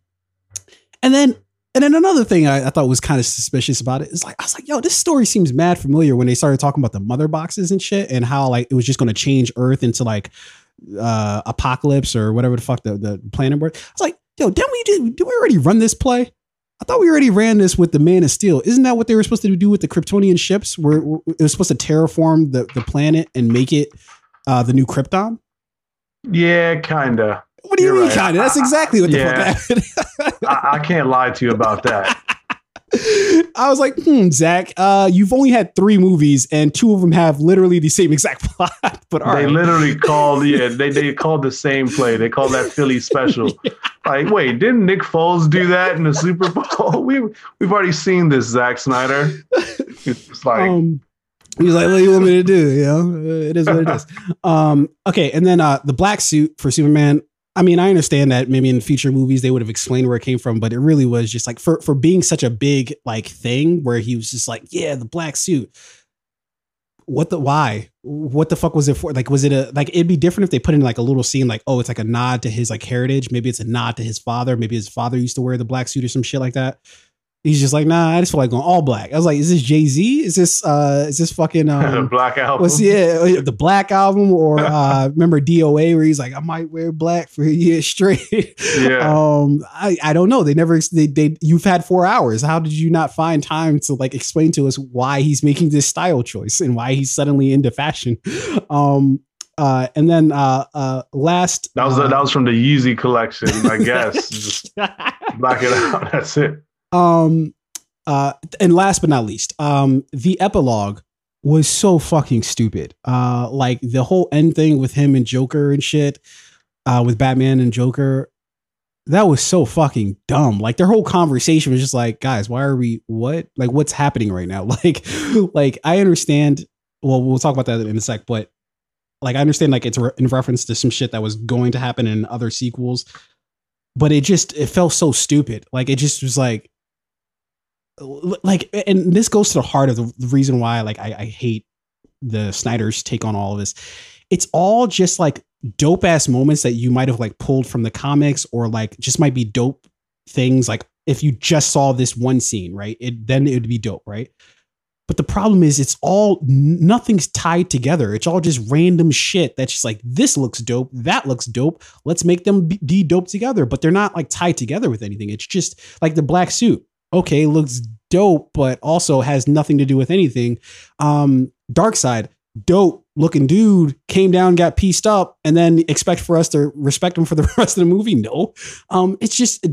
And then, and then another thing I, I thought was kind of suspicious about it is like, I was like, yo, this story seems mad familiar when they started talking about the mother boxes and shit and how like it was just going to change Earth into like uh, apocalypse or whatever the fuck the, the planet was. I was like, yo, didn't we do, did we already run this play? I thought we already ran this with the Man of Steel. Isn't that what they were supposed to do with the Kryptonian ships? Where it was supposed to terraform the, the planet and make it uh, the new Krypton? Yeah, kind of. What do you You're mean, right. Kinda? That's exactly what the yeah. fuck happened. I, I can't lie to you about that. I was like, hmm, Zach, uh, you've only had three movies and two of them have literally the same exact plot. But all they right. literally called, yeah, they, they called the same play. They called that Philly special. Yeah. Like, wait, didn't Nick Foles do that in the Super Bowl? We, we've already seen this, Zack Snyder. It's like... Um, he was like, what do you want me to do? You know, it is what it is. Um, okay. And then uh, the black suit for Superman. I mean, I understand that maybe in future movies they would have explained where it came from, but it really was just like for, for being such a big like thing where he was just like, yeah, the black suit. What the why? What the fuck was it for? Like, was it a like it'd be different if they put in like a little scene like, oh, it's like a nod to his like heritage. Maybe it's a nod to his father. Maybe his father used to wear the black suit or some shit like that. He's just like, nah, I just feel like going all black. I was like, is this Jay-Z? Is this uh, is this fucking um, the Black Album? What's, yeah, the Black Album, or uh, remember D O A where he's like, I might wear black for a year straight. Yeah. Um, I, I don't know. They never they they you've had four hours. How did you not find time to like explain to us why he's making this style choice and why he's suddenly into fashion? Um, Uh, and then uh, uh, last that was uh, that was from the Yeezy collection, I guess. Just black it out. That's it. Um, uh, and last but not least, um, the epilogue was so fucking stupid. Uh, like the whole end thing with him and Joker and shit, uh, with Batman and Joker, that was so fucking dumb. Like their whole conversation was just like, guys, why are we, what, like what's happening right now? Like, like I understand, well, we'll talk about that in a sec, but like, I understand like it's re- in reference to some shit that was going to happen in other sequels, but it just, it felt so stupid. Like it just was like, like, and this goes to the heart of the reason why, like, I, I hate the Snyder's take on all of this. It's all just like dope ass moments that you might have like pulled from the comics, or like just might be dope things. Like if you just saw this one scene, right, it then it would be dope, right? But the problem is, it's all nothing's tied together. It's all just random shit that's just like, this looks dope, that looks dope. Let's make them be dope together, but they're not like tied together with anything. It's just like the black suit. Okay, looks dope, but also has nothing to do with anything. Um, Darkseid, dope looking dude, came down, got pieced up, and then expect for us to respect him for the rest of the movie? No. Um, it's just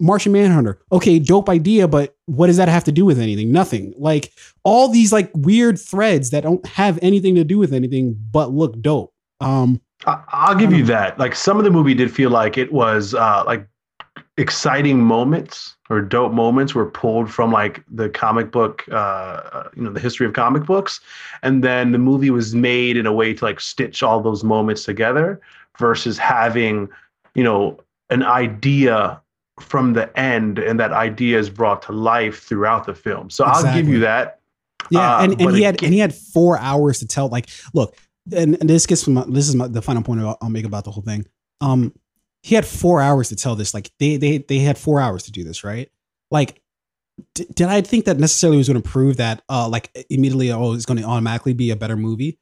Martian Manhunter. Okay, dope idea, but what does that have to do with anything? Nothing. Like all these like weird threads that don't have anything to do with anything, but look dope. Um, I- I'll give you that. Like some of the movie did feel like it was uh, like exciting moments or dope moments were pulled from like the comic book, uh, you know, the history of comic books. And then the movie was made in a way to like stitch all those moments together versus having, you know, an idea from the end. And that idea is brought to life throughout the film. So exactly. I'll give you that. Yeah. Uh, and, and he had, again, and he had four hours to tell, like, look, and, and this gets from, my, this is my, the final point I'll, I'll make about the whole thing. Um, He had four hours to tell this. Like they they they had four hours to do this, right? Like, d- did I think that necessarily was going to prove that? Uh, like immediately, oh, it's going to automatically be a better movie?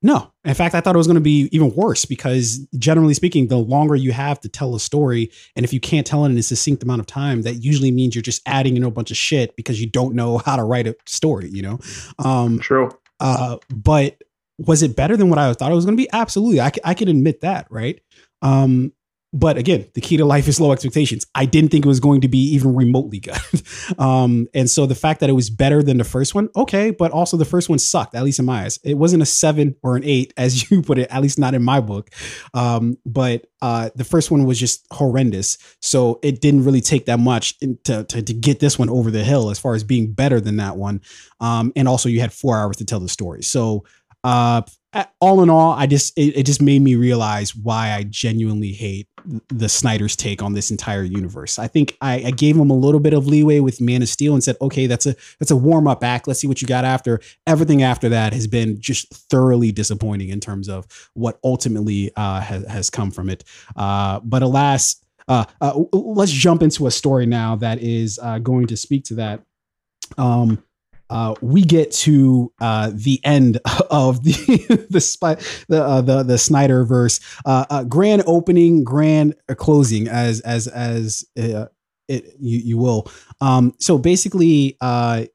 No. In fact, I thought it was going to be even worse because, generally speaking, the longer you have to tell a story, and if you can't tell it in a succinct amount of time, that usually means you're just adding, you know, a bunch of shit because you don't know how to write a story. You know, um, true. Uh, but was it better than what I thought it was going to be? Absolutely. I c- I can admit that, right? Um. But again, the key to life is low expectations. I didn't think it was going to be even remotely good. Um, and so the fact that it was better than the first one, okay, but also the first one sucked, at least in my eyes. It wasn't a seven or an eight, as you put it, at least not in my book. Um, but uh, the first one was just horrendous. So it didn't really take that much to, to, to get this one over the hill as far as being better than that one. Um, and also you had four hours to tell the story. So uh, all in all, I just, it, it just made me realize why I genuinely hate the Snyder's take on this entire universe. I think I, I gave him a little bit of leeway with Man of Steel and said, okay, that's a, that's a warm up act. Let's see what you got after. Everything after that has been just thoroughly disappointing in terms of what ultimately uh, has, has come from it. Uh, but alas, uh, uh, let's jump into a story now that is uh, going to speak to that. Um, Uh, we get to uh, the end of the the the, uh, the, the Snyderverse, uh, uh, grand opening, grand closing, as as as uh, it, you you will. Um, so basically, uh,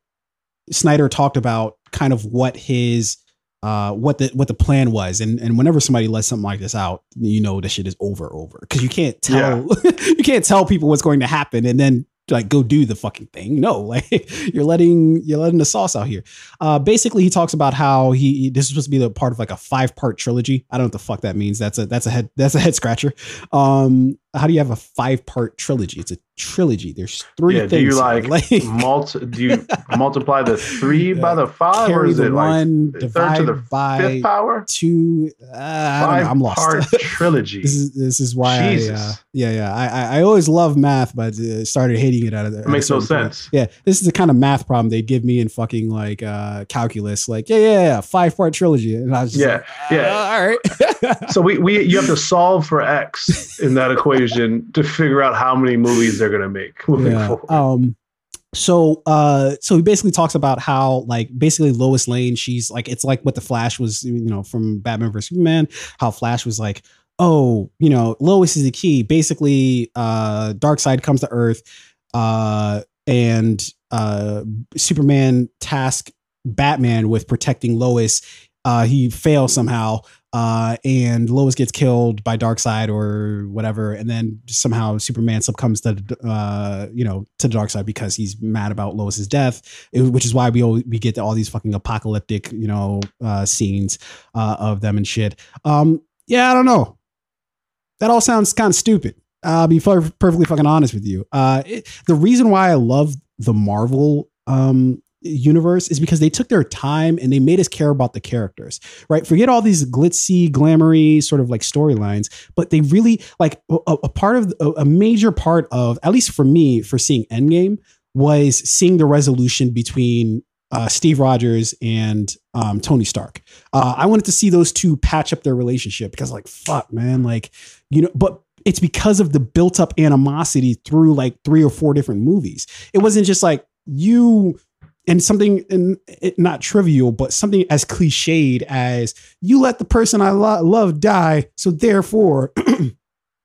Snyder talked about kind of what his uh, what the what the plan was, and and whenever somebody lets something like this out, you know that shit is over over because you can't tell yeah. you can't tell people what's going to happen, and then like go do the fucking thing. No, like you're letting you're letting the sauce out here. Uh, basically, he talks about how he this is supposed to be the part of like a five part trilogy. I don't know what the fuck that means. That's a that's a head that's a head scratcher. Um, how do you have a five part trilogy? It's a trilogy. There's three yeah, things. Do you like, like multi, do you multiply the three yeah. by the five, Carry or is it one, like divide third to the by fifth power? Two. Uh, I don't know, I'm lost. Five part trilogy. This is this is why. Jesus. I, uh, yeah, yeah. I I always love math, but uh, started hating. It out of there. It makes no sense. Yeah, this is the kind of math problem they give me in fucking like uh calculus. Like, yeah, yeah, yeah, five part trilogy, and I was just yeah, like, uh, yeah, all right. so we we you have to solve for X in that equation to figure out how many movies they're gonna make moving yeah. forward. Um, so uh, so he basically talks about how like basically Lois Lane, she's like it's like what the Flash was, you know, from Batman versus Superman. How Flash was like, oh, you know, Lois is the key. Basically, uh, Darkseid comes to Earth. Uh, and uh, Superman tasked Batman with protecting Lois. Uh, he fails somehow, uh, and Lois gets killed by Darkseid or whatever. And then somehow Superman succumbs to uh, you know to Darkseid because he's mad about Lois's death, it, which is why we always, we get all these fucking apocalyptic you know uh, scenes uh, of them and shit. Um, yeah, I don't know. That all sounds kind of stupid. I'll be perfectly fucking honest with you. Uh, it, the reason why I love the Marvel um, universe is because they took their time and they made us care about the characters, right? Forget all these glitzy, glamoury sort of like storylines, but they really like a, a part of a major part of, at least for me, for seeing Endgame was seeing the resolution between Uh, Steve Rogers and um, Tony Stark. Uh, I wanted to see those two patch up their relationship because, like, fuck, man, like, you know. But it's because of the built-up animosity through like three or four different movies. It wasn't just like you and something, and it, not trivial, but something as cliched as you let the person I lo- love die, so therefore.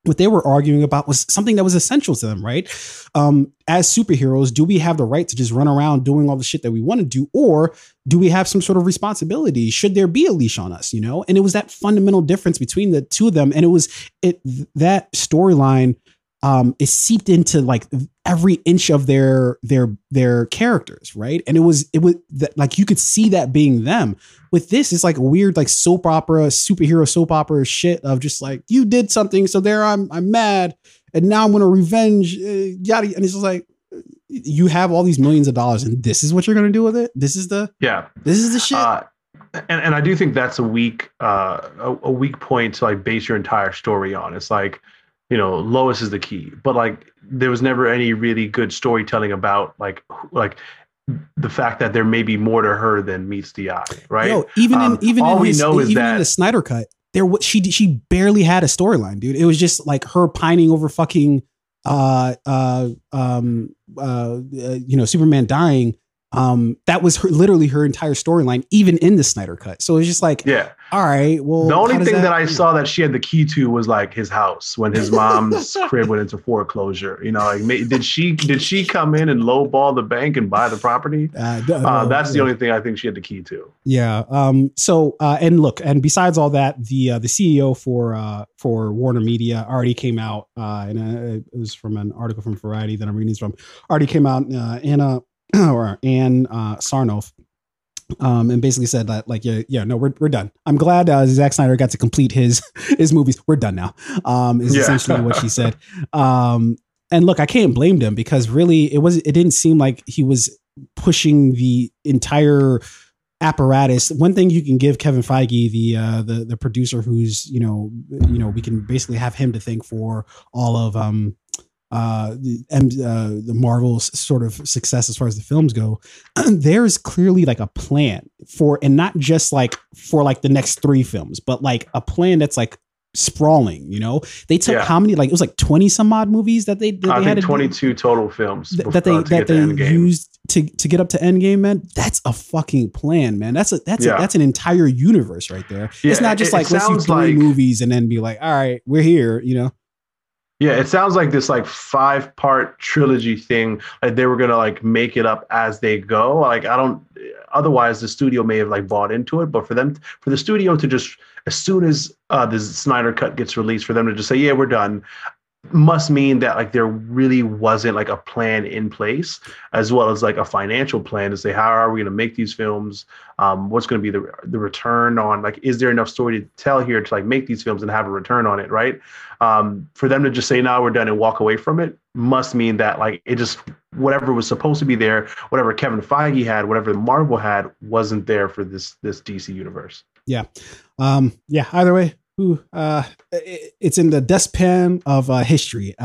What they were arguing about was something that was essential to them, right? Um, as superheroes, do we have the right to just run around doing all the shit that we want to do? Or do we have some sort of responsibility? Should there be a leash on us, you know? And it was that fundamental difference between the two of them. And it was it that storyline um, is seeped into like every inch of their, their, their characters. Right. And it was, it was that, like, you could see that being them. With this, it's like weird, like soap opera, superhero soap opera shit of just like, you did something. So there I'm, I'm mad. And now I'm going to revenge. Uh, yada. And it's just like, you have all these millions of dollars and this is what you're going to do with it. This is the, yeah, this is the shit. Uh, and, and I do think that's a weak, uh, a, a weak point to like base your entire story on. It's like, you know, Lois is the key, but like there was never any really good storytelling about like like the fact that there may be more to her than meets the eye, right? No, even um, in even all in we his, know is that in the Snyder Cut, there she she barely had a storyline, dude. It was just like her pining over fucking, uh, uh, um, uh, you know, Superman dying. Um, that was her, literally her entire storyline, even in the Snyder Cut. So it's just like, yeah, all right. Well, the only thing that, that I saw that she had the key to was like his house when his mom's crib went into foreclosure. You know, like did she did she come in and lowball the bank and buy the property? Uh, no, uh, that's no, the only no. thing I think she had the key to. Yeah. Um. So uh, and look, and besides all that, the uh, the C E O for uh, for Warner Media already came out, uh, and uh, it was from an article from Variety that I'm reading from. Already came out, uh, Anna. or Ann uh, Sarnoff, um, and basically said that like, yeah, yeah, no, we're we're done. I'm glad uh, Zack Snyder got to complete his his movies. We're done now. Um, is yeah. essentially what she said. Um, and look, I can't blame them because really, it was it didn't seem like he was pushing the entire apparatus. One thing you can give Kevin Feige, the uh, the the producer, who's you know you know we can basically have him to thank for all of. Um, Uh, the, uh, the Marvel's sort of success as far as the films go, there's clearly like a plan for, and not just like for like the next three films, but like a plan that's like sprawling, you know, they took yeah. how many, like it was like twenty some odd movies that they, that I they think had twenty-two do, total films th- that they, uh, that they used to, to get up to Endgame, man. That's a fucking plan, man. That's a, that's yeah. a, that's an entire universe right there. Yeah, it's not just it, like, it let's do three like, movies and then be like, all right, we're here, you know? Yeah, it sounds like this like five part trilogy thing. Like they were gonna like make it up as they go. Like I don't. Otherwise, the studio may have like bought into it. But for them, for the studio to just as soon as uh, the Snyder Cut gets released, for them to just say, "Yeah, we're done." must mean that like there really wasn't like a plan in place, as well as like a financial plan to say, how are we going to make these films? Um, what's going to be the the return on, like, is there enough story to tell here to like make these films and have a return on it? Right. Um, for them to just say, no, we're done and walk away from it must mean that like, it just, whatever was supposed to be there, whatever Kevin Feige had, whatever Marvel had, wasn't there for this, this D C universe. Yeah. Um, yeah. Either way, Who uh, it's in the dustpan of uh, history.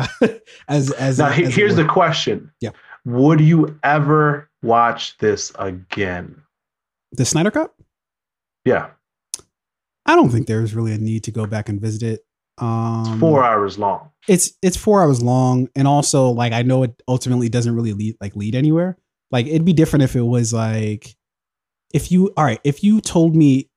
as as, now, uh, as here's the question: yeah, would you ever watch this again? The Snyder Cut? Yeah, I don't think there's really a need to go back and visit it. Um, it's four hours long. It's it's four hours long, and also like I know it ultimately doesn't really lead like lead anywhere. Like it'd be different if it was like if you all right if you told me.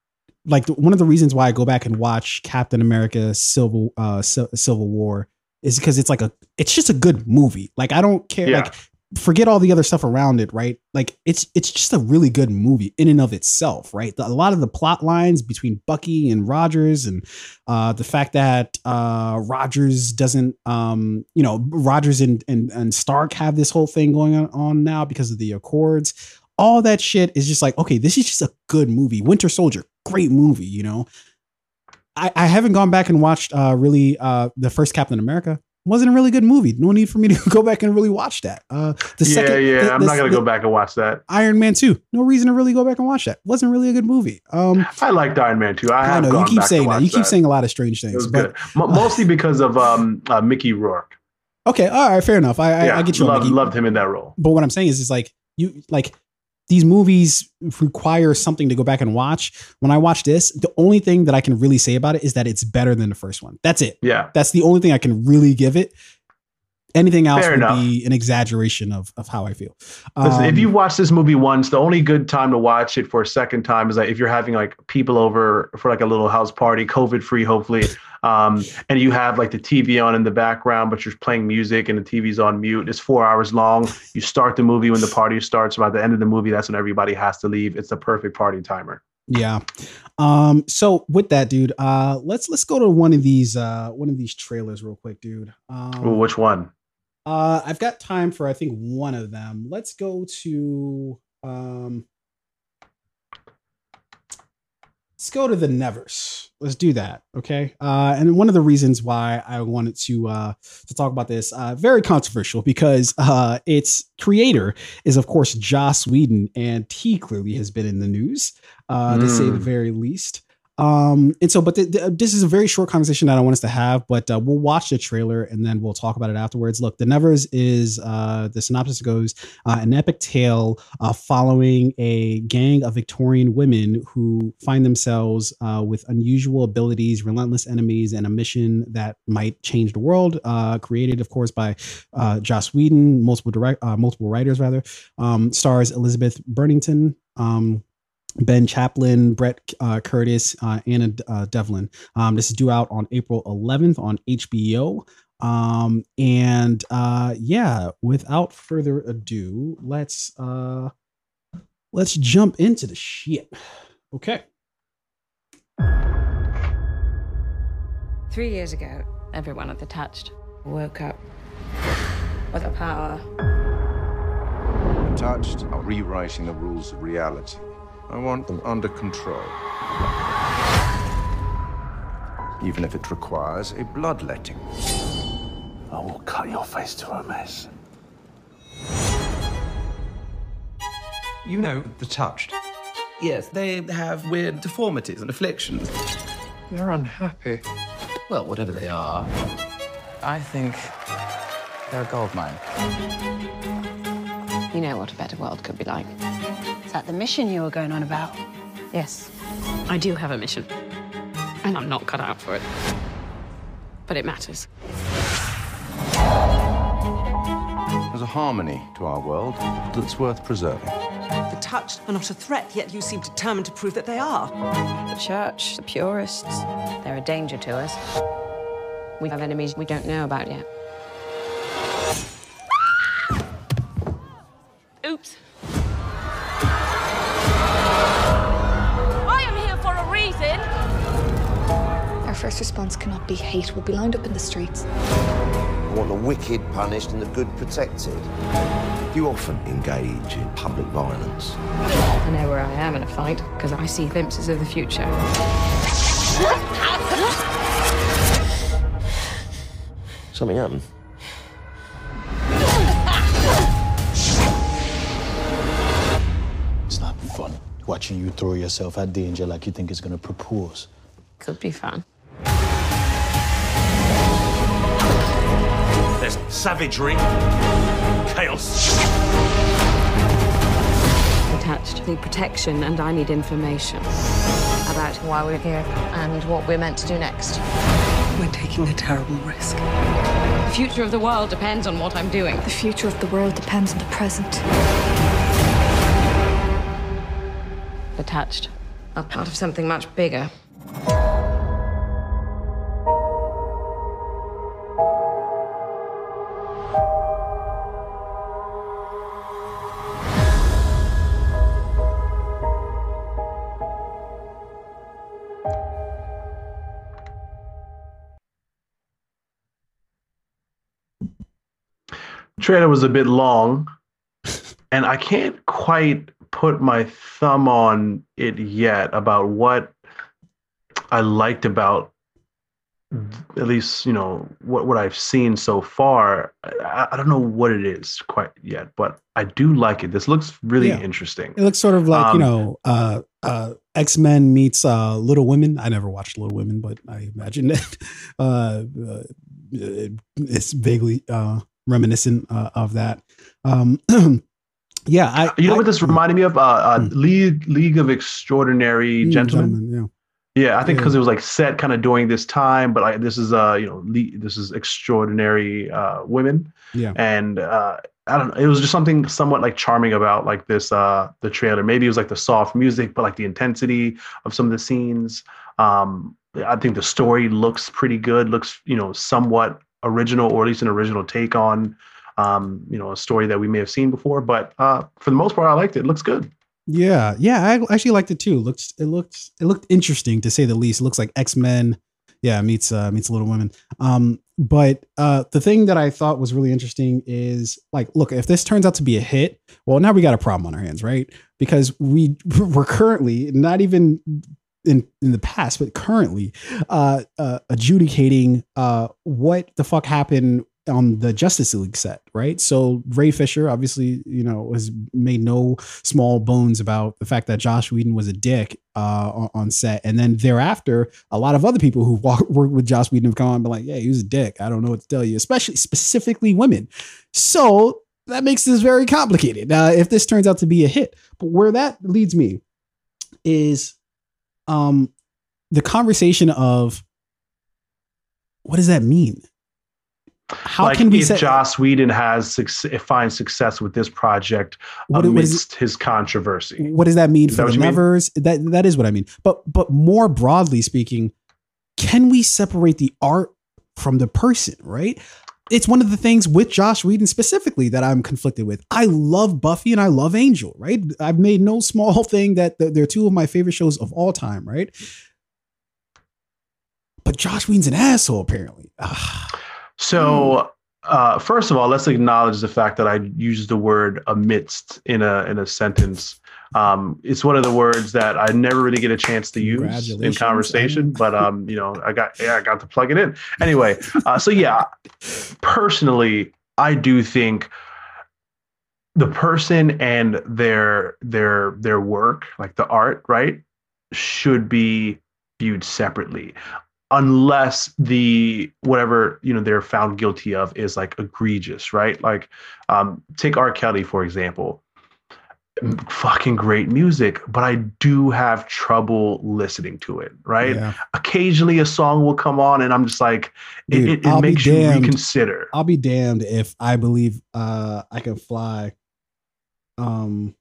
Like one of the reasons why I go back and watch Captain America Civil uh, C- Civil War is because it's like a it's just a good movie. Like I don't care. Yeah. Like forget all the other stuff around it, right? Like it's it's just a really good movie in and of itself, right? The, a lot of the plot lines between Bucky and Rogers, and uh, the fact that uh, Rogers doesn't, um, you know, Rogers and, and and Stark have this whole thing going on, on now because of the Accords. All that shit is just like, okay, this is just a good movie. Winter Soldier, great movie, you know. I, I haven't gone back and watched uh, really uh, the first Captain America. Wasn't a really good movie. No need for me to go back and really watch that. Uh, the yeah, second, yeah, the, I'm the, not gonna the, go back and watch that. Iron Man two, no reason to really go back and watch that. Wasn't really a good movie. Um, I liked Iron Man two. I, I have know gone you keep back saying that. You keep that. saying a lot of strange things, but uh, mostly because of um, uh, Mickey Rourke. Okay, all right, fair enough. I, yeah, I, I get you. Loved, loved him in that role. But what I'm saying is, is like you like. These movies require something to go back and watch. When I watch this, the only thing that I can really say about it is that it's better than the first one. That's it. Yeah. That's the only thing I can really give it. Anything else Fair would enough. be an exaggeration of, of how I feel. Um, Listen, if you watch this movie once, the only good time to watch it for a second time is like if you're having like people over for like a little house party, COVID free, hopefully. Um, and you have like the T V on in the background, but you're playing music and the T V's on mute. It's four hours long. You start the movie when the party starts. By the end of the movie, that's when everybody has to leave. It's the perfect party timer. Yeah. Um, so with that, dude, uh, let's let's go to one of these uh, one of these trailers real quick, dude. Um, Ooh, which one? Uh, I've got time for, I think, one of them. Let's go to, um, let's go to the Nevers. Let's do that. Okay. Uh, and one of the reasons why I wanted to, uh, to talk about this, uh, very controversial because, uh, its creator is of course, Joss Whedon, and he clearly has been in the news, uh, mm. to say the very least. Um, and so, but th- th- this is a very short conversation that I want us to have, but, uh, we'll watch the trailer and then we'll talk about it afterwards. Look, The Nevers is, uh, the synopsis goes, uh, an epic tale, uh, following a gang of Victorian women who find themselves, uh, with unusual abilities, relentless enemies, and a mission that might change the world, uh, created of course by, uh, Joss Whedon, multiple direct, uh, multiple writers rather, um, stars Elizabeth Burnington, um, Ben Chaplin, Brett uh, Curtis, uh, Anna uh, Devlin. Um, this is due out on April eleventh on H B O. Um, and uh, yeah, without further ado, let's uh, let's jump into the shit. Okay. Three years ago, everyone at the Touched woke up with a power. Touched are rewriting the rules of reality. I want them under control. Even if it requires a bloodletting. I will cut your face to a mess. You know, the Touched. Yes, they have weird deformities and afflictions. They're unhappy. Well, whatever they are, I think they're a goldmine. You know what a better world could be like. Is that the mission you were going on about? Yes. I do have a mission. And I'm not cut out for it. But it matters. There's a harmony to our world that's worth preserving. The Touched are not a threat, yet you seem determined to prove that they are. The Church, the Purists, they're a danger to us. We have enemies we don't know about yet. Oops. first response cannot be hate. We'll be lined up in the streets. I want the wicked punished and the good protected. You often engage in public violence. I know where I am in a fight, because I see glimpses of the future. Something happened. It's not fun watching you throw yourself at danger like you think it's gonna propose. Could be fun. There's savagery, chaos. Attached the protection, and I need information about why we're here and what we're meant to do next. We're taking a terrible risk. The future of the world depends on what I'm doing. The future of the world depends on the present. Attached are part of something much bigger. Trailer was a bit long, and I can't quite put my thumb on it yet about what I liked about, at least, you know, what, what I've seen so far. I, I don't know what it is quite yet, but I do like it. This looks really yeah. interesting. It looks sort of like, um, you know, uh, uh, X-Men meets uh, Little Women. I never watched Little Women, but I imagine it. uh, it it's vaguely... Uh, reminiscent uh, of that. Um, yeah. I, you know I, what this reminded me of? Uh, uh, mm. League League of Extraordinary mm, Gentlemen. Gentlemen yeah. yeah, I think because yeah. it was like set kind of during this time, but like, this is, uh, you know, le- this is Extraordinary uh, Women. Yeah. And uh, I don't know. It was just something somewhat like charming about like this, uh, the trailer. Maybe it was like the soft music, but like the intensity of some of the scenes. Um, I think the story looks pretty good, looks, you know, somewhat original, or at least an original take on, um, you know, a story that we may have seen before. But uh, for the most part, I liked it. It looks good. Yeah, yeah, I actually liked it too. It looks, it looks, it looked interesting to say the least. It looks like X-Men. Yeah, meets uh, meets Little Women. Um, but uh, the thing that I thought was really interesting is like, look, if this turns out to be a hit, well, now we got a problem on our hands, right? Because we we're currently not even. In, in the past, but currently uh, uh, adjudicating uh, what the fuck happened on the Justice League set, right? So Ray Fisher, obviously, you know, has made no small bones about the fact that Joss Whedon was a dick uh, on, on set. And then thereafter, a lot of other people who walk, worked with Joss Whedon have come on and been like, yeah, he was a dick. I don't know what to tell you, especially specifically women. So that makes this very complicated. Now, uh, if this turns out to be a hit, but where that leads me is... Um, the conversation of what does that mean? How like can we? If set- Joss Whedon has success, finds success with this project what, amidst what his controversy, what does that mean is for that the lovers? That that is what I mean. But but more broadly speaking, can we separate the art from the person? Right. It's one of the things with Joss Whedon specifically that I'm conflicted with. I love Buffy and I love Angel, right? I've made no small thing that they're two of my favorite shows of all time, right? But Joss Whedon's an asshole, apparently. Ugh. So uh, first of all, let's acknowledge the fact that I used the word amidst in a in a sentence. Um, it's one of the words that I never really get a chance to use in conversation, but, um, you know, I got, yeah, I got to plug it in anyway. Uh, so yeah, personally, I do think the person and their, their, their work, like the art, right, should be viewed separately unless the, whatever, you know, they're found guilty of is like egregious, right? Like, um, take R. Kelly, for example. Fucking great music, but I do have trouble listening to it, right? Yeah. Occasionally a song will come on and I'm just like, it, Dude, it, it makes you reconsider. I'll be damned if I believe uh, I Can Fly. Um,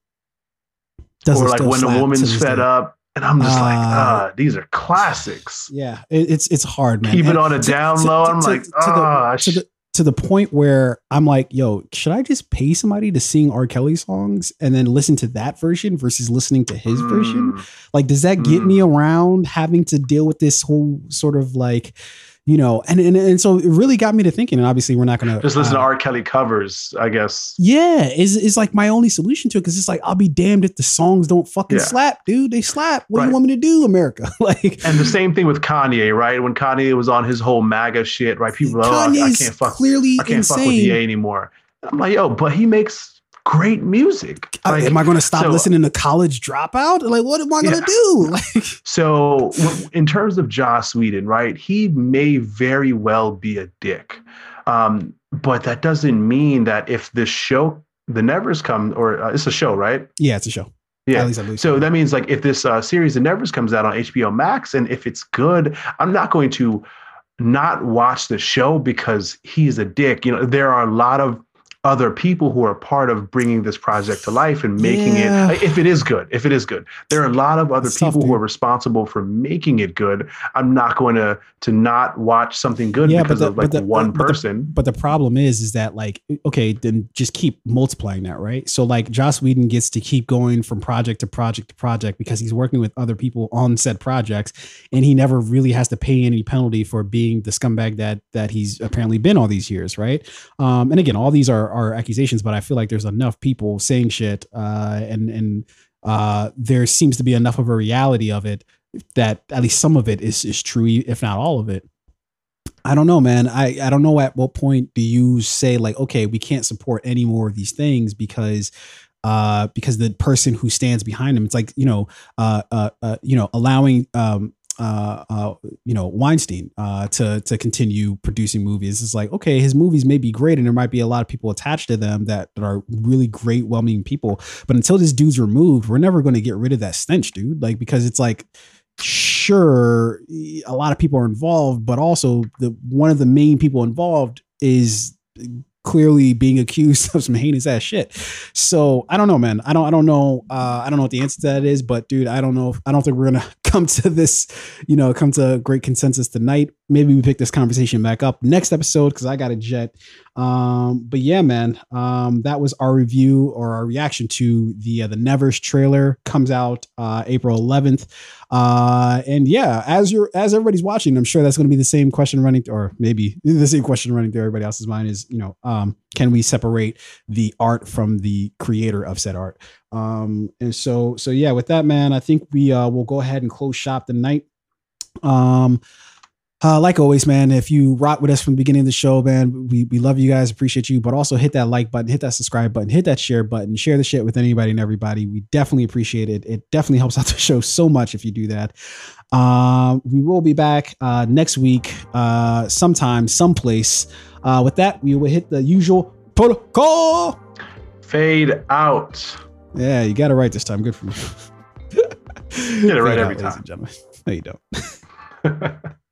or like When a Woman's Fed Up. And I'm just uh, like, ah, these are classics. Yeah, it, it's it's hard, man. Keep and it on a down to, low. To, I'm to, like, ah, oh, I should. to the point where I'm like, yo, should I just pay somebody to sing R. Kelly songs and then listen to that version versus listening to his mm. version? Like, does that get mm. me around having to deal with this whole sort of like, you know, and, and, and so it really got me to thinking, and obviously we're not going to just listen uh, to R. Kelly covers, I guess. Yeah. Is, is like my only solution to it. Cause it's like, I'll be damned if the songs don't fucking yeah. slap, dude. They slap. What right. do you want me to do, America? Like, and the same thing with Kanye, right? When Kanye was on his whole MAGA shit, right? People, oh, I, I can't fuck. Clearly I can't insane. fuck with Ye anymore. And I'm like, yo, but he makes great music. Like, uh, am I going to stop so, listening to College Dropout? Like, what am I yeah. going to do? Like, so in terms of Joss Whedon, right, he may very well be a dick. Um, but that doesn't mean that if this show, The Nevers come, or uh, it's a show, right? Yeah, it's a show. Yeah. At least, at least. So that means like if this uh, series The Nevers comes out on H B O Max, and if it's good, I'm not going to not watch the show because he's a dick. You know, there are a lot of other people who are part of bringing this project to life and making yeah. it, if it is good, if it is good, there are a lot of other it's people tough, who are responsible for making it good. I'm not going to, to not watch something good yeah, because the, of like the, one but, person. But the, but the problem is, is that like, okay, then just keep multiplying that. Right. So like Joss Whedon gets to keep going from project to project to project because he's working with other people on said projects, and he never really has to pay any penalty for being the scumbag that, that he's apparently been all these years. Right. Um, and again, all these are, Our accusations, but I feel like there's enough people saying shit, uh, and and uh, there seems to be enough of a reality of it that at least some of it is is true, if not all of it. I don't know, man. I I don't know at what point do you say like, okay, we can't support any more of these things because. Uh, because the person who stands behind him, it's like, you know, uh, uh, uh you know, allowing, um, uh, uh, you know, Weinstein, uh, to, to continue producing movies. It's like, okay, his movies may be great, and there might be a lot of people attached to them that, that are really great, well-meaning people, but until this dude's removed, we're never going to get rid of that stench, dude. Like, because it's like, sure, a lot of people are involved, but also the, one of the main people involved is clearly being accused of some heinous ass shit. So I don't know, man. I don't, I don't know. Uh, I don't know what the answer to that is, but dude, I don't know. If, I don't think we're going to come to this, you know, come to a great consensus tonight. Maybe we pick this conversation back up next episode, cause I got a jet. Um, but yeah, man, um, that was our review or our reaction to the, uh, the Nevers trailer. Comes out, uh, April eleventh. Uh, and yeah, as you're, as everybody's watching, I'm sure that's going to be the same question running, or maybe the same question running through everybody else's mind is, you know, um, can we separate the art from the creator of said art? Um, and so, so yeah, with that, man, I think we, uh, will go ahead and close shop tonight. Um, Uh, like always, man, if you rock with us from the beginning of the show, man, we, we love you guys, appreciate you, but also hit that like button, hit that subscribe button, hit that share button, share the shit with anybody and everybody. We definitely appreciate it. It definitely helps out the show so much if you do that. Um, we will be back uh, next week, uh, sometime, someplace. Uh, with that, we will hit the usual protocol. Fade out. Yeah, you got it right this time. Good for you. Get it right every time. Ladies and gentlemen. No, you don't.